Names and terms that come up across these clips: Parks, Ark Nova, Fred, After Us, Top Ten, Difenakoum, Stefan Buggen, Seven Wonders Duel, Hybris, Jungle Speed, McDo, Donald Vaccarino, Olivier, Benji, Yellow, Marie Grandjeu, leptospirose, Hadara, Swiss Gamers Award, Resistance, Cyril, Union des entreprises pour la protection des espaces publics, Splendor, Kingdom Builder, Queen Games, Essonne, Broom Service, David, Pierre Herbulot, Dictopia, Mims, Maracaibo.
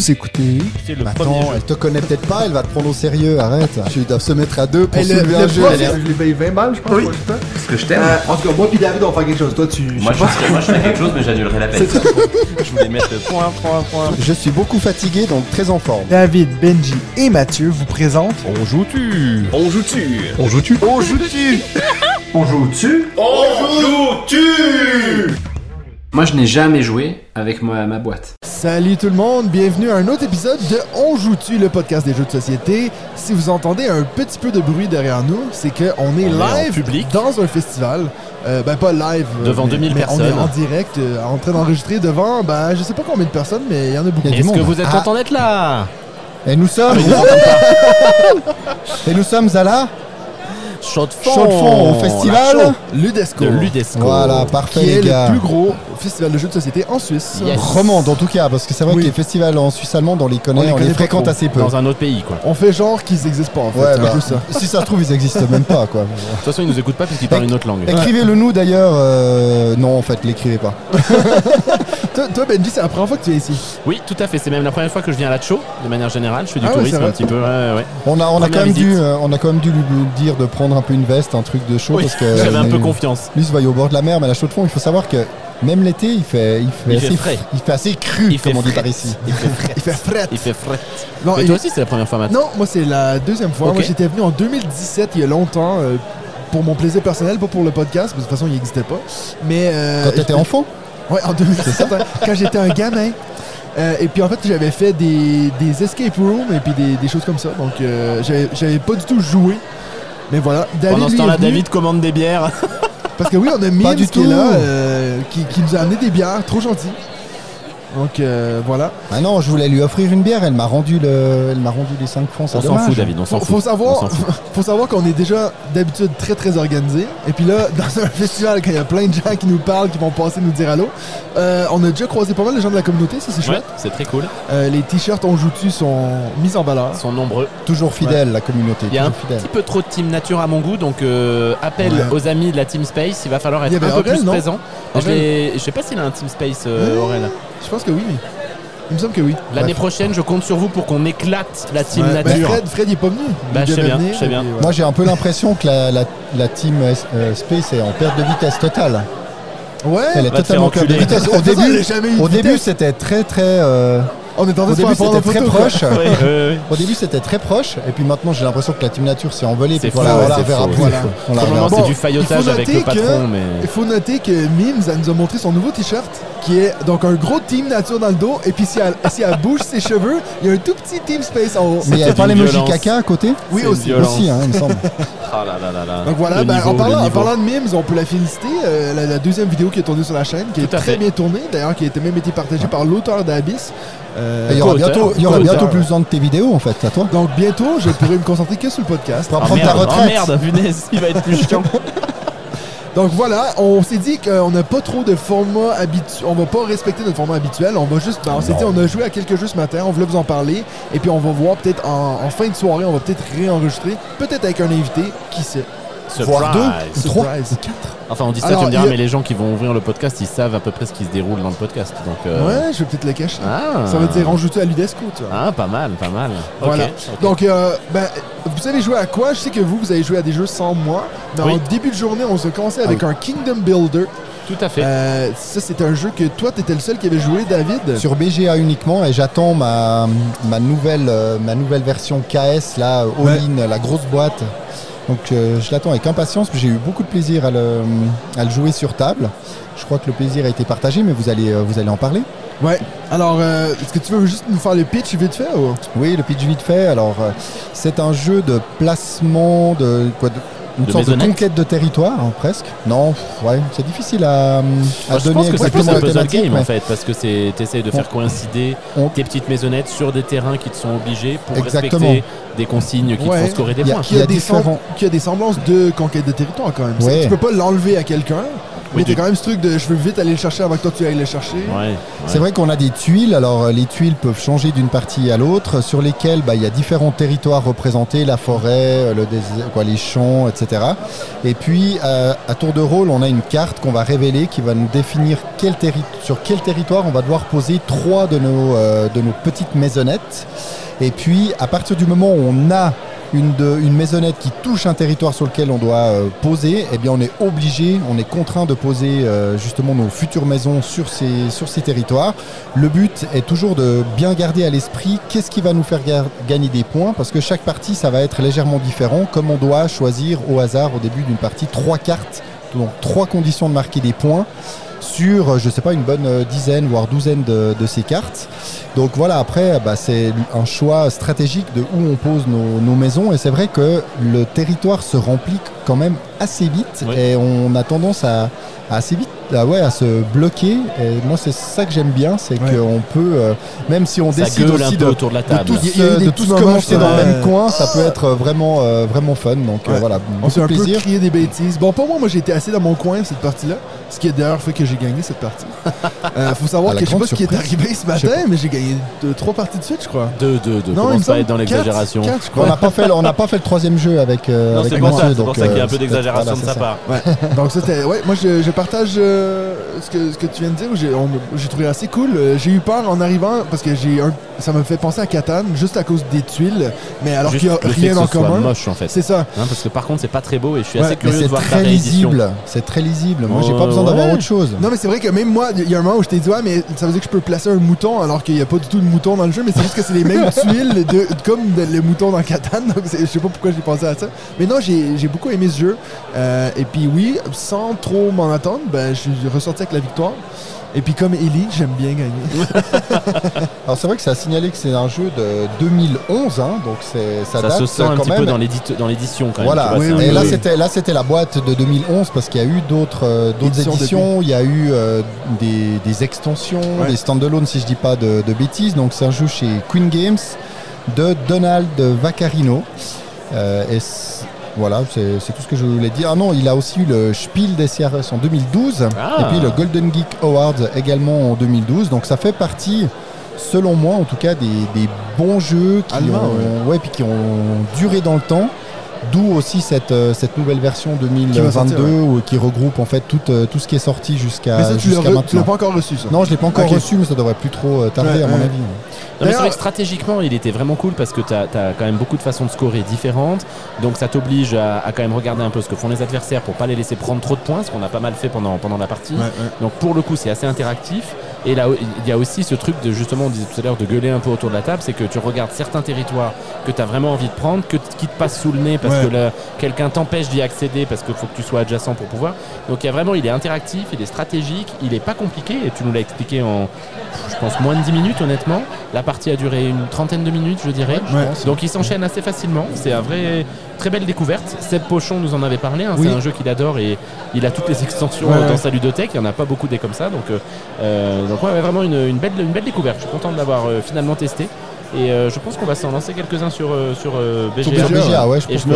vous écoutez. C'est le premier jeu. Elle te connaît peut-être pas, elle va te prendre au sérieux, arrête. Ils doivent se mettre à deux pour soulever un jeu. Je lui paye 20 balles, je pense. Oui. Parce que je t'aime. En tout cas, moi puis David, on va faire quelque chose. Toi, tu. Moi, je fais quelque chose, mais j'annulerai la peine. Je voulais mettre point. Je suis beaucoup fatigué, donc très en forme. David, Benji et Mathieu vous présentent. On joue-tu. Moi, je n'ai jamais joué avec ma boîte. Salut tout le monde, bienvenue à un autre épisode de On joue-tu, le podcast des jeux de société. Si vous entendez un petit peu de bruit derrière nous, c'est qu'on est live public. Dans un festival. Pas live. Devant 2000 personnes. On est en direct, en train d'enregistrer devant, je sais pas combien de personnes, mais il y en a beaucoup. Est-ce que vous êtes content d'être là? Et nous sommes... Et nous sommes à la... Chaud de fond au festival Ludesco. Voilà, parfait, qui est le plus gros festival de jeux de société en Suisse. Yes. Romande en tout cas, parce que c'est vrai que les festivals en Suisse allemande, on les fréquente assez peu. Dans un autre pays, quoi. On fait genre qu'ils n'existent pas en fait. Si ça se trouve, ils n'existent même pas, quoi. De toute façon, ils nous écoutent pas puisqu'ils parlent une autre langue. Écrivez-le nous d'ailleurs. Non, en fait, l'écrivez pas. Toi, Benji, c'est la première fois que tu es ici. Oui, tout à fait. C'est même la première fois que je viens à Lacho, de manière générale. Je fais du tourisme un petit peu. On a quand même dû lui dire de prendre un peu une veste, un truc de chaud, parce que j'avais un peu confiance. Lui se voyait au bord de la mer, mais à la chaux de fond, il faut savoir que même l'été, il fait assez frais. Non, mais toi aussi, c'est la première fois maintenant. Non, moi c'est la deuxième fois. Okay. Moi j'étais venu en 2017, il y a longtemps, pour mon plaisir personnel, pas pour le podcast, parce que de toute façon il n'existait pas. Mais quand t'étais enfant. Ouais, en 2017, quand j'étais un gamin. Et puis en fait j'avais fait des escape rooms et puis des choses comme ça, donc j'avais pas du tout joué. Mais voilà, David. Pendant ce temps-là, David commande des bières. Parce que oui, on a Mims qui est là, qui nous a amené des bières, trop gentil. Donc voilà. Ah non, je voulais lui offrir une bière, elle m'a rendu les 5 francs. On s'en fout, David, Faut savoir qu'on est déjà d'habitude très très organisé. Et puis là, dans un festival, quand il y a plein de gens qui nous parlent, qui vont passer nous dire allô, on a déjà croisé pas mal de gens de la communauté, ça c'est chouette. C'est très cool. Les t-shirts On joue-tu sont mis en valeur. Sont nombreux. Toujours fidèles, la communauté. Il y a un petit peu trop de Team Nature à mon goût, donc appel aux amis de la Team Space, il va falloir être un peu plus présent. Je sais pas s'il a un Team Space, Aurel. Je pense que oui, mais il me semble que oui. L'année prochaine, je compte sur vous pour qu'on éclate la team nature. Fred il est pas venu. Je sais bien. Moi, j'ai un peu l'impression que la team Space est en perte de vitesse totale. Ouais. Elle est totalement en perte de vitesse. Au début, c'était très très. Au début, c'était très proche. Au début, c'était très proche. Et puis maintenant, j'ai l'impression que la team nature s'est envolée. C'est du faillotage avec le patron. Il faut noter que Mims, elle nous a montré son nouveau t-shirt, qui est donc un gros team nature dans le dos. Et puis si elle bouge ses cheveux, il y a un tout petit team space en haut. Mais il n'y a pas l'émoji caca à côté? Oui, aussi, il me semble. Donc voilà, en parlant de Mims, on peut la féliciter. La deuxième vidéo qui est tournée sur la chaîne, qui est très bien tournée, d'ailleurs, qui a même été partagée par l'auteur d'Abyss. Il y aura bientôt plus besoin de tes vidéos en fait, à toi. Donc bientôt, je pourrai me concentrer que sur le podcast. Punaise, il va être plus chiant. Donc voilà, on s'est dit qu'on n'a pas trop de format habituel, on va pas respecter notre format habituel, on va juste, on s'est dit on a joué à quelques jeux ce matin, on voulait vous en parler, et puis on va voir peut-être en fin de soirée, on va peut-être réenregistrer, peut-être avec un invité, qui sait. Voire 2, 3, 4. Enfin, on dit ça, tu me diras, mais les gens qui vont ouvrir le podcast, ils savent à peu près ce qui se déroule dans le podcast. Donc, ouais, je vais peut-être le cacher. Ça va dire rajouter à Ludesco, tu vois. Ah, pas mal. Voilà. Okay. Donc, vous avez joué à quoi? Je sais que vous avez joué à des jeux sans moi. Mais en début de journée, on se commençait avec un Kingdom Builder. Tout à fait. Ça, c'est un jeu que toi, t'étais le seul qui avait joué, David. Sur BGA uniquement, et j'attends ma nouvelle version KS, là, all-in, la grosse boîte. Donc je l'attends avec impatience, j'ai eu beaucoup de plaisir à le jouer sur table. Je crois que le plaisir a été partagé, mais vous allez en parler. Ouais. Alors, est-ce que tu veux juste nous faire le pitch vite fait ou... Oui, le pitch vite fait. Alors, c'est un jeu de placement, une sorte de conquête de territoire, hein, presque. Non, c'est difficile à donner exactement la thématique. Je pense que c'est un puzzle game, en fait, parce que t'essayes de faire coïncider tes petites maisonnettes sur des terrains qui te sont obligés pour respecter des consignes qui te font scorer des points. Qui a des semblances de conquête de territoire, quand même. Tu peux pas l'enlever à quelqu'un. Mais t'as quand même ce truc de je veux vite aller le chercher avant que toi tu ailles le chercher. Ouais. C'est vrai qu'on a des tuiles. Alors les tuiles peuvent changer d'une partie à l'autre, sur lesquelles il y a différents territoires représentés, la forêt, le désert, les champs, etc. Et puis à tour de rôle, on a une carte qu'on va révéler qui va nous définir sur quel territoire on va devoir poser trois de nos petites maisonnettes. Et puis à partir du moment où on a une maisonnette qui touche un territoire sur lequel on doit poser, eh bien on est contraint de poser justement nos futures maisons sur ces territoires. Le but est toujours de bien garder à l'esprit qu'est-ce qui va nous faire gagner des points, parce que chaque partie ça va être légèrement différent, comme on doit choisir au hasard au début d'une partie 3 cartes, donc 3 conditions de marquer des points sur, je sais pas, une bonne dizaine voire douzaine de ces cartes. Donc voilà, après c'est un choix stratégique de où on pose nos maisons, et c'est vrai que le territoire se remplit quand même assez vite, oui. Et on a tendance à assez vite à se bloquer, et moi c'est ça que j'aime bien, c'est qu'on peut même si on ça décide aussi de tous commencer dans le même coin, ça peut être vraiment fun, donc voilà, on s'est un peu crié des bêtises. Bon, pour moi j'ai été assez dans mon coin cette partie-là, ce qui a d'ailleurs fait que j'ai gagné cette partie. Faut savoir que je sais pas ce qui est arrivé ce matin, mais j'ai gagné 3 parties de suite, je crois. Deux. Non, commence pas à être dans l'exagération. On n'a pas fait le 3e jeu avec Mathieu. C'est pour ça qu'il y a un peu d'exagération de sa part. Donc c'était, moi je partage ce que tu viens de dire, j'ai trouvé assez cool. J'ai eu peur en arrivant parce que ça me fait penser à Catan juste à cause des tuiles, mais alors qu'il n'y a rien en commun. C'est moche en fait. C'est ça. Parce que par contre c'est pas très beau, et je suis assez curieux de voir ta réédition. C'est très lisible. Moi j'ai pas besoin d'avoir autre chose. Non mais c'est vrai que même moi, il y a un moment où je t'ai dit mais ça veut dire que je peux placer un mouton alors qu'il n'y a pas du tout de mouton dans le jeu, mais c'est juste que c'est les mêmes tuiles comme les moutons dans Catan, donc je sais pas pourquoi j'ai pensé à ça. Mais non, j'ai beaucoup aimé ce jeu, et puis oui, sans trop m'en attendre, je suis ressorti avec la victoire. Et puis comme Ellie, j'aime bien gagner. Alors c'est vrai que ça a signalé que c'est un jeu de 2011, hein, donc ça date se sent un petit peu dans l'édition quand même. Voilà, et là c'était la boîte de 2011, parce qu'il y a eu d'autres éditions, il y a eu des extensions, des stand-alone si je dis pas de bêtises. Donc c'est un jeu chez Queen Games de Donald Vaccarino. Voilà, c'est tout ce que je voulais dire. Ah non, il a aussi eu le Spiel des CRS en 2012, et puis le Golden Geek Awards également en 2012. Donc ça fait partie, selon moi en tout cas, des bons jeux qui ont duré dans le temps. D'où aussi cette nouvelle version 2022 qui regroupe en fait tout ce qui est sorti jusqu'à maintenant. Tu l'as pas encore reçu ça? Non, je l'ai pas encore reçu, mais ça devrait plus trop tarder à mon avis. Non, mais c'est vrai que stratégiquement il était vraiment cool, parce que t'as quand même beaucoup de façons de scorer différentes, donc ça t'oblige à quand même regarder un peu ce que font les adversaires pour pas les laisser prendre trop de points, ce qu'on a pas mal fait pendant la partie. Donc pour le coup c'est assez interactif. Et là, il y a aussi ce truc de, justement, on disait tout à l'heure, de gueuler un peu autour de la table, c'est que tu regardes certains territoires que tu as vraiment envie de prendre, qui te passent sous le nez parce que quelqu'un t'empêche d'y accéder, parce qu'il faut que tu sois adjacent pour pouvoir. Donc il est interactif, il est stratégique, il est pas compliqué, et tu nous l'as expliqué en, je pense, moins de 10 minutes honnêtement. La partie a duré une trentaine de minutes, je dirais. Donc il s'enchaîne assez facilement, c'est un vrai... Très belle découverte. Seb Pochon nous en avait parlé, c'est un jeu qu'il adore, et il a toutes les extensions dans sa ludothèque, il n'y en a pas beaucoup des comme ça, donc vraiment une belle découverte. Je suis content de l'avoir finalement testé, et je pense qu'on va s'en lancer quelques-uns sur BGA. Je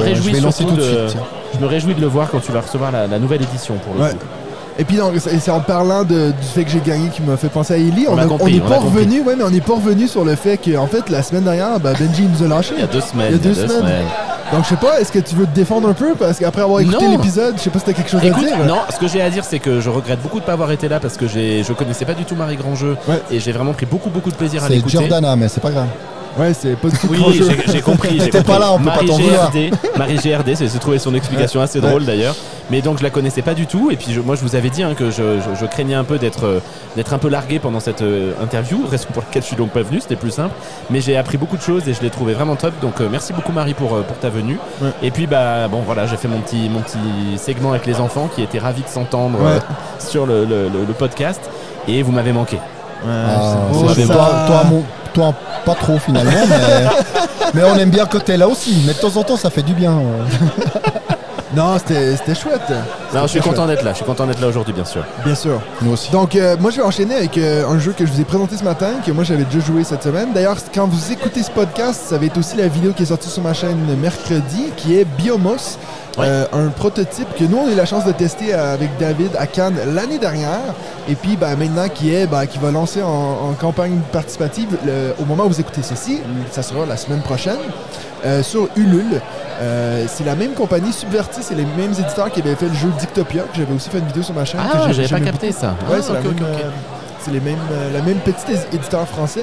me réjouis de le voir quand tu vas recevoir la nouvelle édition pour le coup. Et puis c'est en parlant du fait que j'ai gagné qui m'a fait penser à Ellie. On n'est pas revenu sur le fait que en fait la semaine dernière, Benji nous a lâché. Il y a deux semaines. Donc je sais pas, est-ce que tu veux te défendre un peu, parce qu'après avoir écouté l'épisode, je sais pas si t'as quelque chose à dire. Non, ce que j'ai à dire c'est que je regrette beaucoup de pas avoir été là, parce que je connaissais pas du tout Marie Grandjeu et j'ai vraiment pris beaucoup de plaisir à l'écouter. C'est Jordana, mais c'est pas grave. Ouais, c'est pas du tout. Oui, j'ai compris. T'étais pas là, on peut pas t'en vouloir. Marie GRD, c'est trouvé son explication assez drôle d'ailleurs. Mais donc je la connaissais pas du tout, et puis moi je vous avais dit que je craignais un peu d'être un peu largué pendant cette interview, raison pour laquelle je suis donc pas venu, c'était plus simple. Mais j'ai appris beaucoup de choses et je l'ai trouvé vraiment top. Donc merci beaucoup Marie pour ta venue. Ouais. Et puis voilà, j'ai fait mon petit segment avec les enfants qui étaient ravis de s'entendre sur le podcast, et vous m'avez manqué. Ouais, Toi, pas trop finalement, mais on aime bien quand t'es là aussi. Mais de temps en temps, ça fait du bien. Non, c'était chouette. Non, je suis content d'être là. Je suis content d'être là aujourd'hui, bien sûr. Bien sûr. Nous aussi. Donc, moi, je vais enchaîner avec un jeu que je vous ai présenté ce matin, que moi, j'avais déjà joué cette semaine. D'ailleurs, quand vous écoutez ce podcast, ça va être aussi la vidéo qui est sortie sur ma chaîne mercredi, qui est Biomos. Ouais. Un prototype que nous on a eu la chance de tester avec David à Cannes l'année dernière et puis bah, maintenant qui va lancer en campagne participative au moment où vous écoutez ceci, ça sera la semaine prochaine sur Ulule. C'est la même compagnie Subverti, c'est les mêmes éditeurs qui avaient fait le jeu Dictopia, que j'avais aussi fait une vidéo sur ma chaîne. Ah, j'avais pas capté beaucoup. Ça. Ouais, ah, c'est okay, c'est la même petite éditeur français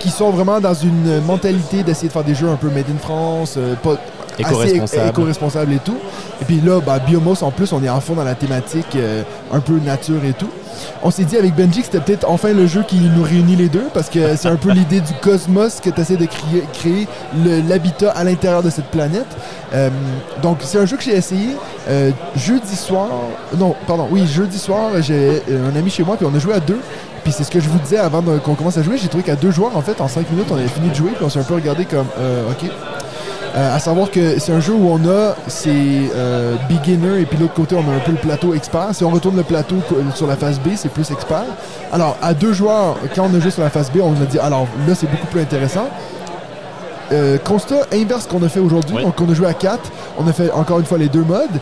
qui sont vraiment dans une mentalité d'essayer de faire des jeux un peu made in France, pas éco-responsable. Éco-responsable et tout. Et puis là, bah, Biomos, en plus, on est en fond dans la thématique un peu nature et tout. On s'est dit avec Benji que c'était peut-être enfin le jeu qui nous réunit les deux parce que c'est un peu l'idée du cosmos que tu essaies de créer l'habitat à l'intérieur de cette planète. Donc, c'est un jeu que j'ai essayé jeudi soir. Non, pardon, oui, jeudi soir, j'ai un ami chez moi puis on a joué à deux. Puis c'est ce que je vous disais avant qu'on commence à jouer. J'ai trouvé qu'à deux joueurs, en fait, en 5 minutes, on avait fini de jouer puis on s'est un peu regardé comme OK. À savoir que c'est un jeu où on a c'est beginner et puis l'autre côté on a un peu le plateau expert. Si on retourne le plateau sur la phase B, c'est plus expert. Alors à deux joueurs, quand on a joué sur la phase B, on a dit alors là c'est beaucoup plus intéressant. Constat inverse qu'on a fait aujourd'hui, oui. Donc on a joué à 4, on a fait encore une fois les deux modes.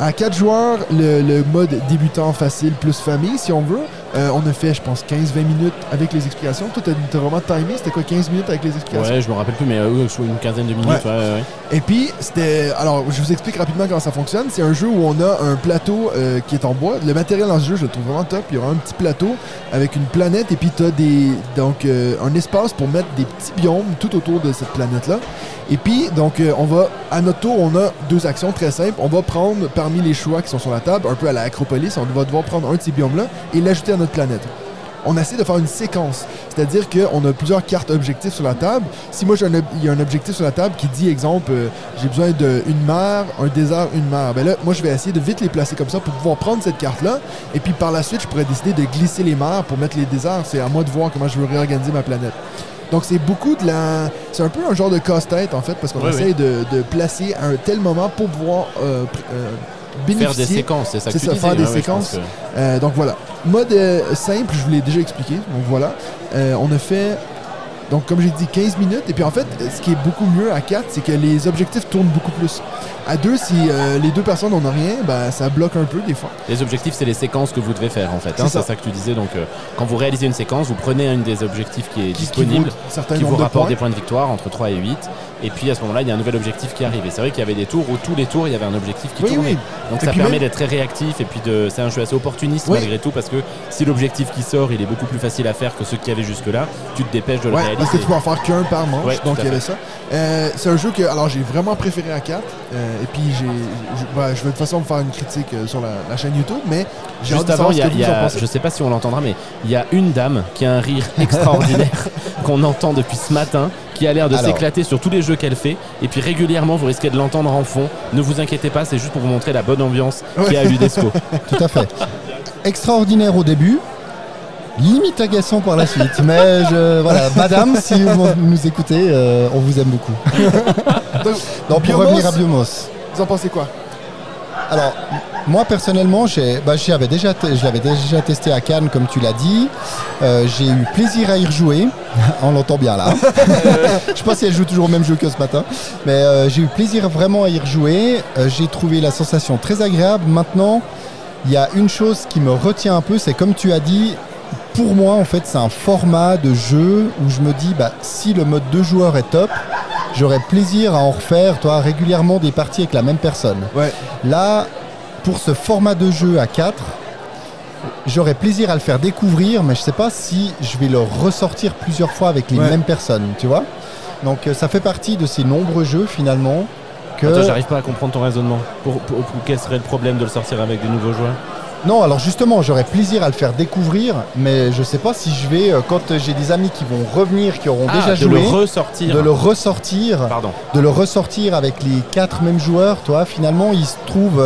À 4 joueurs, le mode débutant facile plus famille, si on veut. On a fait, je pense, 15-20 minutes avec les explications. Toi, t'as vraiment timé. C'était quoi, 15 minutes avec les explications? Ouais, je me rappelle plus, mais sur une quinzaine de minutes. Ouais. Ouais. Et puis, c'était... Alors, je vous explique rapidement comment ça fonctionne. C'est un jeu où on a un plateau qui est en bois. Le matériel dans ce jeu, je le trouve vraiment top. Il y aura un petit plateau avec une planète et puis t'as un espace pour mettre des petits biomes tout autour de cette planète-là. Et puis, donc, on va... À notre tour, on a deux actions très simples. On va prendre parmi les choix qui sont sur la table, un peu à la Acropolis, on va devoir prendre un de ces biomes-là et l'ajouter à notre planète. On essaie de faire une séquence, c'est-à-dire qu'on a plusieurs cartes objectifs sur la table. Si moi, il y a un objectif sur la table qui dit, exemple, j'ai besoin d'une mer, un désert, une mer, ben là, moi, je vais essayer de vite les placer comme ça pour pouvoir prendre cette carte-là. Et puis, par la suite, je pourrais décider de glisser les mers pour mettre les déserts. C'est à moi de voir comment je veux réorganiser ma planète. Donc, c'est beaucoup de la... C'est un peu un genre de casse-tête, en fait, parce qu'on essaye de placer à un tel moment pour pouvoir bénéficier... Faire des séquences, c'est ça que tu disais. Faire des séquences. Oui, donc, voilà. Mode simple, je vous l'ai déjà expliqué. Donc, voilà. On a fait... Donc, comme j'ai dit, 15 minutes. Et puis, en fait, ce qui est beaucoup mieux à 4, c'est que les objectifs tournent beaucoup plus. À 2, si les deux personnes n'en ont rien, bah, ça bloque un peu des fois. Les objectifs, c'est les séquences que vous devez faire, en fait. C'est ça que tu disais. Donc, quand vous réalisez une séquence, vous prenez un des objectifs qui est disponible, qui vous rapporte des points de victoire, entre 3 et 8. Et puis, à ce moment-là, il y a un nouvel objectif qui arrive. Et c'est vrai qu'il y avait des tours où tous les tours, il y avait un objectif qui tournait. Oui. Donc, ça permet d'être très réactif. Et puis, c'est un jeu assez opportuniste malgré tout, parce que si l'objectif qui sort, il est beaucoup plus facile à faire que ceux qu'il y avait jusque-là, tu te dépêches de le réaliser. Parce que tu peux en faire qu'un par manche. Ouais, donc, il y avait ça. C'est un jeu que j'ai vraiment préféré à 4. Et puis, je vais de toute façon me faire une critique sur la chaîne YouTube, mais j'ai hâte de savoir ce que vous en pensez. Je sais pas si on l'entendra, mais il y a une dame qui a un rire extraordinaire qu'on entend depuis ce matin, qui a l'air de s'éclater sur tous les jeux qu'elle fait. Et puis régulièrement, vous risquez de l'entendre en fond. Ne vous inquiétez pas, c'est juste pour vous montrer la bonne ambiance qu'il y a à Ludesco. Tout à fait. Extraordinaire au début, limite agaçant par la suite. Mais voilà, madame, si vous nous écoutez, on vous aime beaucoup. Donc, pour revenir à Biomos. Vous en pensez quoi? Alors, moi personnellement, je l'avais déjà testé à Cannes, comme tu l'as dit. J'ai eu plaisir à y rejouer. On l'entend bien là. Je ne sais pas si elle joue toujours au même jeu que ce matin. Mais j'ai eu plaisir vraiment à y rejouer. J'ai trouvé la sensation très agréable. Maintenant, il y a une chose qui me retient un peu, c'est comme tu as dit, pour moi, en fait, c'est un format de jeu où je me dis, si le mode 2 joueurs est top, j'aurais plaisir à en refaire régulièrement des parties avec la même personne. Ouais. Là, pour ce format de jeu à 4, j'aurais plaisir à le faire découvrir, mais je ne sais pas si je vais le ressortir plusieurs fois avec les mêmes personnes, tu vois. Donc, ça fait partie de ces nombreux jeux, finalement, que... Attends, j'arrive pas à comprendre ton raisonnement. Pour quel serait le problème de le sortir avec des nouveaux joueurs ? Non, alors justement, j'aurais plaisir à le faire découvrir, mais je sais pas si je vais, quand j'ai des amis qui vont revenir, qui auront déjà joué, de le ressortir avec les 4 mêmes joueurs, finalement, ils se trouvent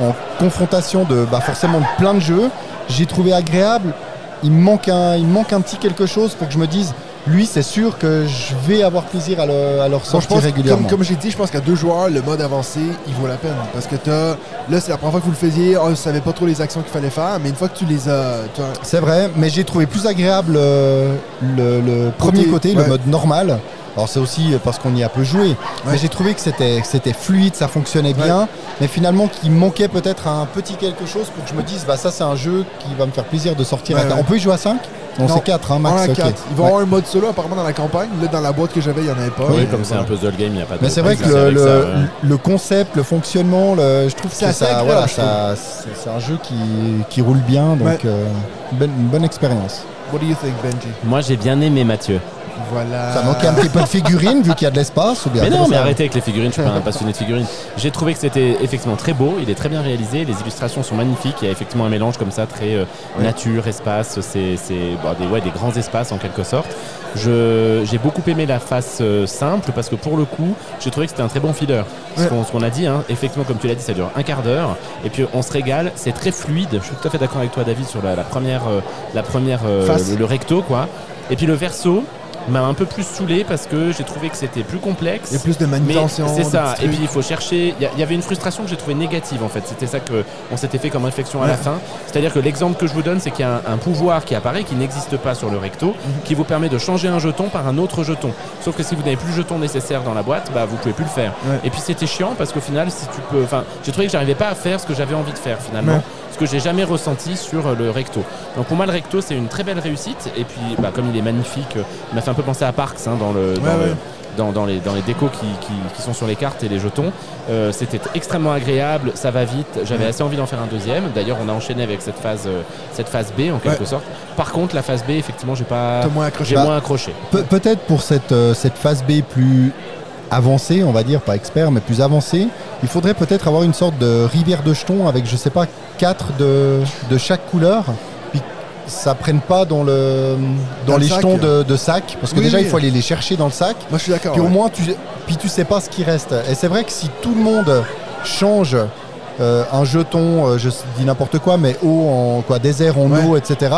en confrontation de forcément plein de jeux. J'ai trouvé agréable, il me manque un petit quelque chose pour que je me dise lui c'est sûr que je vais avoir plaisir à le ressortir régulièrement. Comme j'ai dit, je pense qu'à deux joueurs, le mode avancé, il vaut la peine. Parce que là, c'est la première fois que vous le faisiez, on ne savait pas trop les actions qu'il fallait faire, mais une fois que tu les as... C'est vrai, mais j'ai trouvé plus agréable le premier côté, le mode normal. Alors c'est aussi parce qu'on y a peu joué, mais j'ai trouvé que c'était fluide, ça fonctionnait bien, mais finalement qu'il manquait peut-être un petit quelque chose pour que je me dise bah ça c'est un jeu qui va me faire plaisir de sortir. On peut y jouer à 5 ? Non, c'est 4 hein, max. Okay. Il va y avoir un mode solo apparemment dans la campagne, là dans la boîte que j'avais il n'y en avait pas. Oui, comme c'est un puzzle game, il n'y a pas de... Mais c'est vrai que le concept, le fonctionnement, je trouve que c'est un jeu qui roule bien, donc une bonne expérience. What do you think, Benji? Moi j'ai bien aimé Mathieu. Voilà. Ça manquait un petit peu de figurines vu qu'il y a de l'espace. Mais non, mais arrêtez avec les figurines, je suis pas un passionné de figurines. J'ai trouvé que c'était effectivement très beau, il est très bien réalisé, les illustrations sont magnifiques, il y a effectivement un mélange comme ça très nature, espace, des grands espaces en quelque sorte. J'ai beaucoup aimé la face simple parce que pour le coup, j'ai trouvé que c'était un très bon feeder. Ce qu'on a dit, hein, effectivement comme tu l'as dit, ça dure un quart d'heure et puis on se régale, c'est très fluide. Je suis tout à fait d'accord avec toi David sur la première le recto quoi. Et puis le verso m'a un peu plus saoulé parce que j'ai trouvé que c'était plus complexe. Il y a plus de manipulation. C'est ça. Et puis il faut chercher. Il y avait une frustration que j'ai trouvée négative en fait. C'était ça qu'on s'était fait comme réflexion à la fin. C'est-à-dire que l'exemple que je vous donne, c'est qu'il y a un pouvoir qui apparaît, qui n'existe pas sur le recto, qui vous permet de changer un jeton par un autre jeton. Sauf que si vous n'avez plus le jeton nécessaire dans la boîte, bah vous pouvez plus le faire. Et puis c'était chiant parce qu'au final, j'ai trouvé que j'arrivais pas à faire ce que j'avais envie de faire finalement. Ce que j'ai jamais ressenti sur le recto. Donc pour moi le recto c'est une très belle réussite et puis bah, comme il est magnifique, il m'a fait un peu penser à Parks hein, dans les décos qui sont sur les cartes et les jetons. C'était extrêmement agréable, ça va vite, j'avais assez envie d'en faire un deuxième. D'ailleurs on a enchaîné avec cette phase B en quelque sorte. Par contre la phase B effectivement j'ai moins accroché. Peut-être pour cette phase B plus avancé, on va dire, pas expert, mais plus avancé, il faudrait peut-être avoir une sorte de rivière de jetons avec, je sais pas, 4 de chaque couleur, puis ça prenne pas dans les jetons de sac, parce que il faut aller les chercher dans le sac. Moi, je suis d'accord. Puis au moins, tu sais pas ce qui reste. Et c'est vrai que si tout le monde change un jeton, je dis n'importe quoi, mais eau, désert en eau, etc.,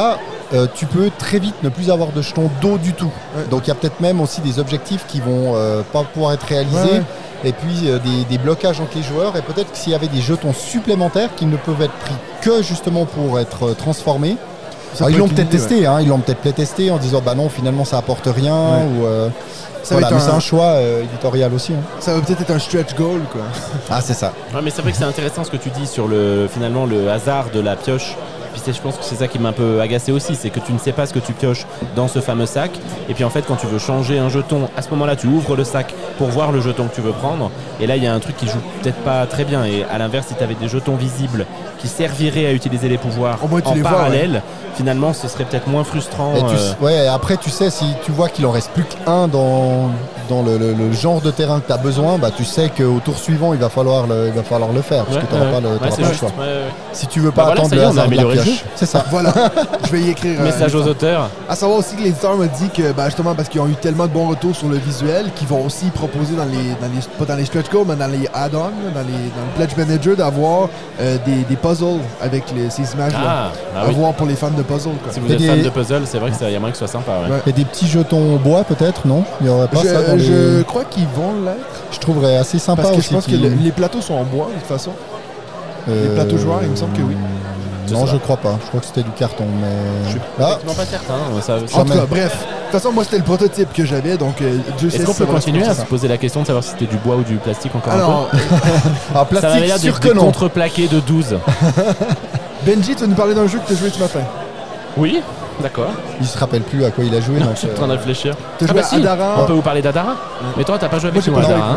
tu peux très vite ne plus avoir de jetons d'eau du tout. Donc il y a peut-être même aussi des objectifs qui vont pas pouvoir être réalisés et puis des blocages entre les joueurs, et peut-être que s'il y avait des jetons supplémentaires qui ne peuvent être pris que justement pour être transformés. Ils l'ont peut-être testé, hein, ils l'ont peut-être testé en disant bah non finalement ça apporte rien ou c'est un choix éditorial aussi. Hein. Ça va peut-être être un stretch goal quoi. Ah c'est ça. Ouais, mais c'est vrai que c'est intéressant ce que tu dis sur le hasard de la pioche. Puis je pense que c'est ça qui m'a un peu agacé aussi, c'est que tu ne sais pas ce que tu pioches dans ce fameux sac, et puis en fait quand tu veux changer un jeton, à ce moment là tu ouvres le sac pour voir le jeton que tu veux prendre, et là il y a un truc qui joue peut-être pas très bien. Et à l'inverse, si tu avais des jetons visibles qui serviraient à utiliser les pouvoirs en parallèle, finalement ce serait peut-être moins frustrant. Et après tu sais, si tu vois qu'il en reste plus qu'un dans le genre de terrain que tu as besoin, bah tu sais qu'au tour suivant il va falloir le faire, parce que tu n'auras pas le choix. Si tu veux pas attendre le hasard de la pioche, c'est ça. Voilà, je vais y écrire. Message aux auteurs. À savoir aussi que l'éditeur m'a dit que justement parce qu'ils ont eu tellement de bons retours sur le visuel, qu'ils vont aussi proposer pas dans les stretch goals, mais dans les add-ons, dans le pledge manager, d'avoir des puzzles avec ces images là. À voir pour les fans de puzzle. Si vous êtes fan de puzzle, c'est vrai que y a moyen que ce soit sympa. Et des petits jetons bois peut-être, non? Il y aurait pas ça? Je crois qu'ils vont l'être. Je trouverais assez sympa parce que je pense que les plateaux sont en bois de toute façon. Les plateaux joueurs, il me semble que oui. Non, je crois pas. Je crois que c'était du carton, mais je suis pas certain. En tout cas, bref. De toute façon, moi, c'était le prototype que j'avais, donc est-ce qu'on peut continuer à se poser la question de savoir si c'était du bois ou du plastique encore un peu? Alors, plastique, ça avait l'air d'être du contreplaqué de 12. Benji, tu veux nous parler d'un jeu que tu as joué ce matin? Oui. D'accord. Il se rappelle plus à quoi il a joué. Non, je suis en train de réfléchir. Hadara. On peut vous parler d'Hadara? Mais toi, t'as pas joué avec nous, Hadara.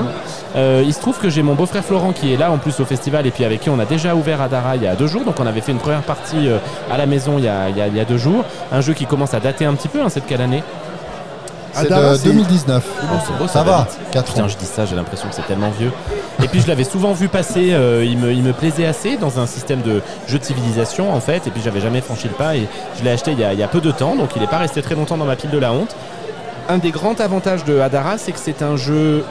Hein. Il se trouve que j'ai mon beau-frère Florent qui est là en plus au festival et puis avec qui on a déjà ouvert Hadara il y a 2 jours. Donc on avait fait une première partie à la maison il y a 2 jours. Un jeu qui commence à dater un petit peu, hein, c'est de quelle année? C'est de 2019. Oh, c'est beau, ça va. 4 ans. Putain, je dis ça, j'ai l'impression que c'est tellement vieux. Et puis je l'avais souvent vu passer, il me plaisait assez dans un système de jeu de civilisation en fait. Et puis j'avais jamais franchi le pas et je l'ai acheté il y a peu de temps, donc il n'est pas resté très longtemps dans ma pile de la honte. Un des grands avantages de Hadara, c'est que c'est un jeu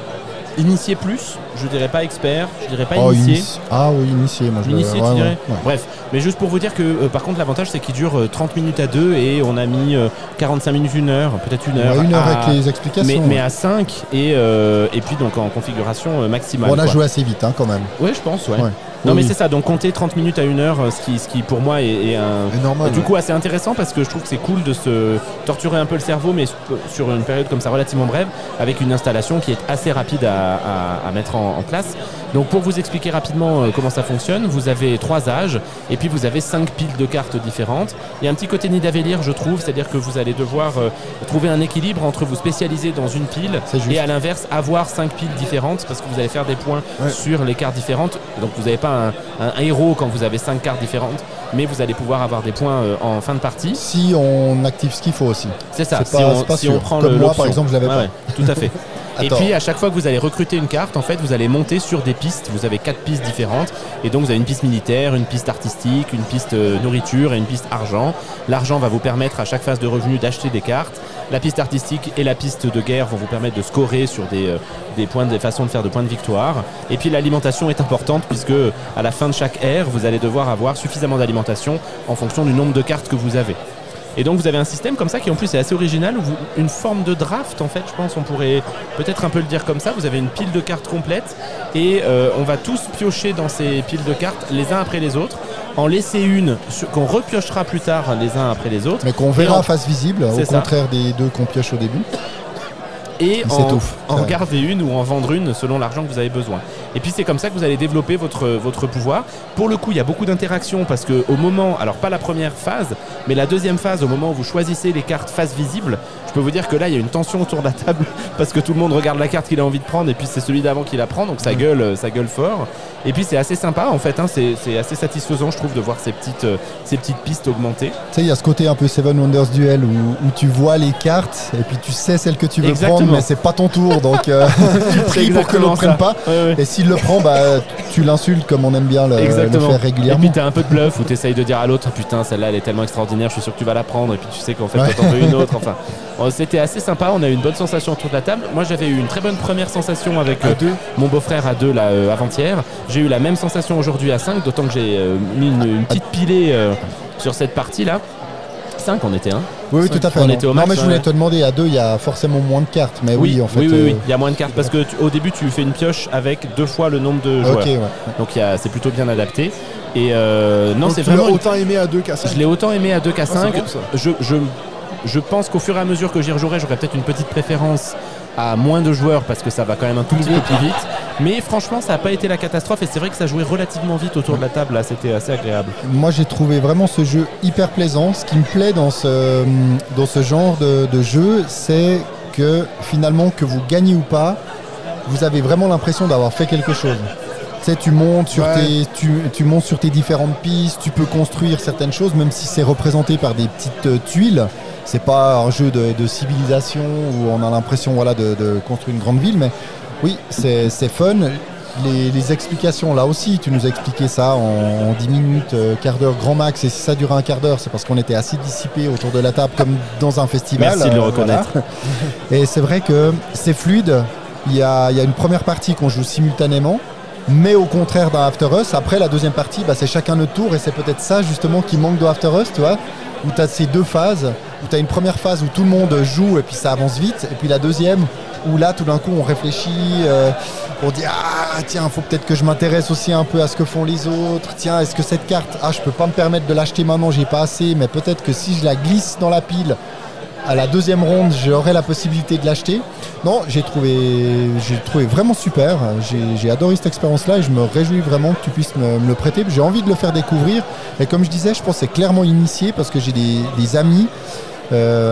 Initié plus, je dirais pas expert, je dirais pas initié. Ah oui, initié, moi je initié, tu dirais. Ouais. Bref, mais juste pour vous dire que par contre l'avantage c'est qu'il dure 30 minutes à 2 et on a mis 45 minutes, une heure, peut-être une heure. Ouais, une heure à... avec les explications. Mais à 5 et puis donc en configuration maximale. Bon, on a joué assez vite hein, quand même. Oui, je pense, ouais. Non mais c'est ça, donc compter 30 minutes à une heure, ce qui pour moi est un... Normal, du coup assez intéressant parce que je trouve que c'est cool de se torturer un peu le cerveau mais sur une période comme ça relativement brève avec une installation qui est assez rapide à mettre en place. Donc pour vous expliquer rapidement comment ça fonctionne, vous avez 3 âges et puis vous avez 5 piles de cartes différentes. Il y a un petit côté nid à vélire je trouve, c'est-à-dire que vous allez devoir trouver un équilibre entre vous spécialiser dans une pile et à l'inverse avoir 5 piles différentes parce que vous allez faire des points sur les cartes différentes. Donc vous n'avez pas un héros quand vous avez 5 cartes différentes, mais vous allez pouvoir avoir des points en fin de partie. Si on active ce qu'il faut aussi. C'est ça, si on prend le... Moi par exemple je l'avais pas. Tout à fait. Et puis à chaque fois que vous allez recruter une carte, en fait vous allez monter sur des pistes, vous avez 4 pistes différentes et donc vous avez une piste militaire, une piste artistique, une piste nourriture et une piste argent. L'argent va vous permettre à chaque phase de revenu d'acheter des cartes. La piste artistique et la piste de guerre vont vous permettre de scorer sur des points, des façons de faire de points de victoire. Et puis l'alimentation est importante puisque à la fin de chaque ère vous allez devoir avoir suffisamment d'alimentation en fonction du nombre de cartes que vous avez. Et donc vous avez un système comme ça qui en plus est assez original, une forme de draft en fait, je pense on pourrait peut-être un peu le dire comme ça. Vous avez une pile de cartes complète et on va tous piocher dans ces piles de cartes les uns après les autres, en laisser une qu'on repiochera plus tard les uns après les autres. Mais qu'on verra en face visible, au contraire des deux qu'on pioche au début. Et en garder une ou en vendre une selon l'argent que vous avez besoin. Et puis c'est comme ça que vous allez développer votre pouvoir. Pour le coup il y a beaucoup d'interactions parce que au moment, alors pas la première phase mais la deuxième phase, au moment où vous choisissez les cartes face visible, je peux vous dire que là il y a une tension autour de la table parce que tout le monde regarde la carte qu'il a envie de prendre et puis c'est celui d'avant qui la prend, donc ça gueule fort. Et puis c'est assez sympa en fait, hein, c'est assez satisfaisant je trouve de voir ces petites pistes augmenter. Tu sais il y a ce côté un peu Seven Wonders Duel où tu vois les cartes et puis tu sais celle que tu veux prendre mais c'est pas ton tour donc tu pries pour que l'autre prenne pas et s'il le prend bah tu l'insultes comme on aime bien le faire régulièrement. Et puis t'as un peu de bluff où t'essayes de dire à l'autre putain celle-là elle est tellement extraordinaire je suis sûr que tu vas la prendre et puis tu sais qu'en fait t'en veux une autre, enfin c'était assez sympa, on a eu une bonne sensation autour de la table. Moi j'avais eu une très bonne première sensation avec mon beau-frère à deux là avant-hier. J'ai eu la même sensation aujourd'hui à 5, d'autant que j'ai mis une petite pilée sur cette partie là. 5 on était Oui, tout à fait. On était au max, mais je voulais te demander, à 2 il y a forcément moins de cartes. Mais oui, en fait. Oui, il y a moins de cartes parce que au début tu fais une pioche avec 2 fois le nombre de joueurs. Donc c'est plutôt bien adapté. Et non, c'est vraiment. Tu l'as autant aimé à 2 qu'à 5. Je l'ai autant aimé à 2 qu'à 5. Je pense qu'au fur et à mesure que j'y rejouerai, j'aurai peut-être une petite préférence à moins de joueurs parce que ça va quand même un tout petit peu plus vite. Mais franchement ça n'a pas été la catastrophe et c'est vrai que ça jouait relativement vite autour de la table là, c'était assez agréable. Moi j'ai trouvé vraiment ce jeu hyper plaisant. Ce qui me plaît dans ce genre de jeu, c'est que finalement que vous gagnez ou pas, vous avez vraiment l'impression d'avoir fait quelque chose. Tu sais, tu montes sur tes différentes pistes, tu peux construire certaines choses même si c'est représenté par des petites tuiles. C'est pas un jeu de civilisation où on a l'impression de construire une grande ville, mais oui, c'est fun. Les explications, là aussi, tu nous as expliqué ça en 10 minutes, quart d'heure, grand max. Et si ça durait un quart d'heure, c'est parce qu'on était assez dissipés autour de la table, comme dans un festival. Merci de le reconnaître. Et c'est vrai que c'est fluide. Il y a une première partie qu'on joue simultanément. Mais au contraire d'un After Us, après la deuxième partie, c'est chacun notre tour. Et c'est peut-être ça, justement, qui manque de After Us, tu vois, où tu as ces deux phases. Où tu as une première phase où tout le monde joue et puis ça avance vite. Et puis la deuxième... où là tout d'un coup on réfléchit, on dit ah tiens faut peut-être que je m'intéresse aussi un peu à ce que font les autres, tiens est-ce que cette carte, je peux pas me permettre de l'acheter maintenant, j'ai pas assez, mais peut-être que si je la glisse dans la pile à la deuxième ronde j'aurai la possibilité de l'acheter. Non, j'ai trouvé vraiment super, j'ai adoré cette expérience là et je me réjouis vraiment que tu puisses me le prêter, j'ai envie de le faire découvrir et comme je disais je pense que c'est clairement initié parce que j'ai des amis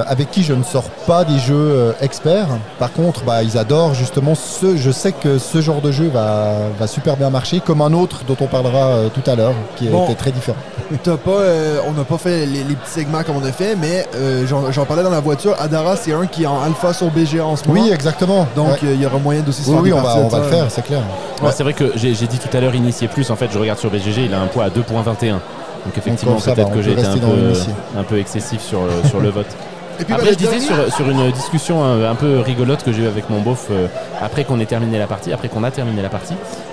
avec qui je ne sors pas des jeux experts. Par contre ils adorent justement je sais que ce genre de jeu va super bien marcher, comme un autre dont on parlera tout à l'heure qui était très différent. On n'a pas fait les petits segments comme on a fait, mais j'en parlais dans la voiture. Hadara c'est un qui est en alpha sur BGA en ce moment. Oui exactement. Donc il y aura moyen d'aussi se faire des parties. On va le faire, c'est clair. C'est vrai que j'ai dit tout à l'heure initié plus, en fait je regarde sur BGG il a un poids à 2.21. Donc effectivement peut-être que j'ai été un peu excessif sur le vote. Et puis, après, je disais sur une discussion un peu rigolote que j'ai eu avec mon beauf après qu'on ait terminé la partie,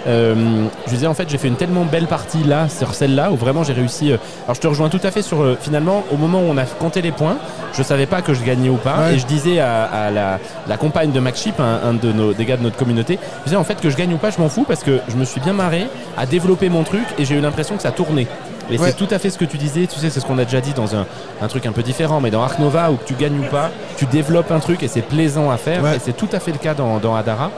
je disais en fait j'ai fait une tellement belle partie là, sur celle-là, où vraiment j'ai réussi. Alors je te rejoins tout à fait sur finalement au moment où on a compté les points, je savais pas que je gagnais ou pas, ouais. Et je disais à la compagne de MacShip, un des gars de notre communauté, je disais en fait que je gagne ou pas, je m'en fous parce que je me suis bien marré à développer mon truc et j'ai eu l'impression que ça tournait. Et ouais. C'est tout à fait ce que tu disais, tu sais, c'est ce qu'on a déjà dit dans un truc un peu différent, mais dans Ark Nova où tu gagnes ou pas, tu développes un truc et c'est plaisant à faire, ouais. Et c'est tout à fait le cas dans Hadara.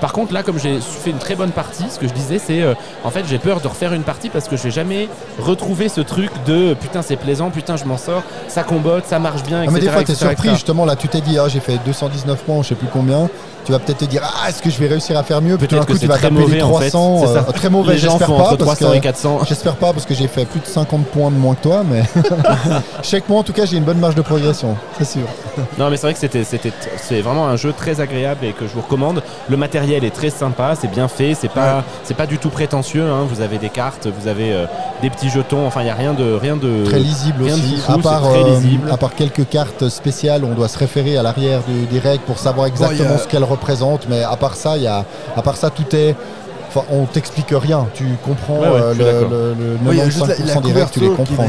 Par contre là comme j'ai fait une très bonne partie, ce que je disais c'est en fait j'ai peur de refaire une partie parce que j'ai jamais retrouvé ce truc de putain c'est plaisant, putain je m'en sors, ça combotte, ça marche bien, etc. Ah, mais des fois t'es surpris, justement là tu t'es dit ah, j'ai fait 219 points, je sais plus combien, tu vas peut-être te dire ah est-ce que je vais réussir à faire mieux, peut-être que tu vas taper les 300 en fait. Très mauvais, les gens font entre 300 et 400, j'espère pas parce que j'ai fait plus de 50 points de moins que toi, mais chaque mois en tout cas j'ai une bonne marge de progression, c'est sûr. Non mais c'est vrai que c'est vraiment un jeu très agréable et que je vous recommande. Le matériel est très sympa, c'est bien fait, c'est pas du tout prétentieux, hein. Vous avez des cartes, vous avez des petits jetons, enfin il n'y a rien de très lisible, rien aussi, de fou, à part quelques cartes spéciales, on doit se référer à l'arrière des règles pour savoir exactement ce qu'elles représentent, mais à part ça, tout est... Enfin, on t'explique rien, tu comprends le 95% des règles, tu les comprends.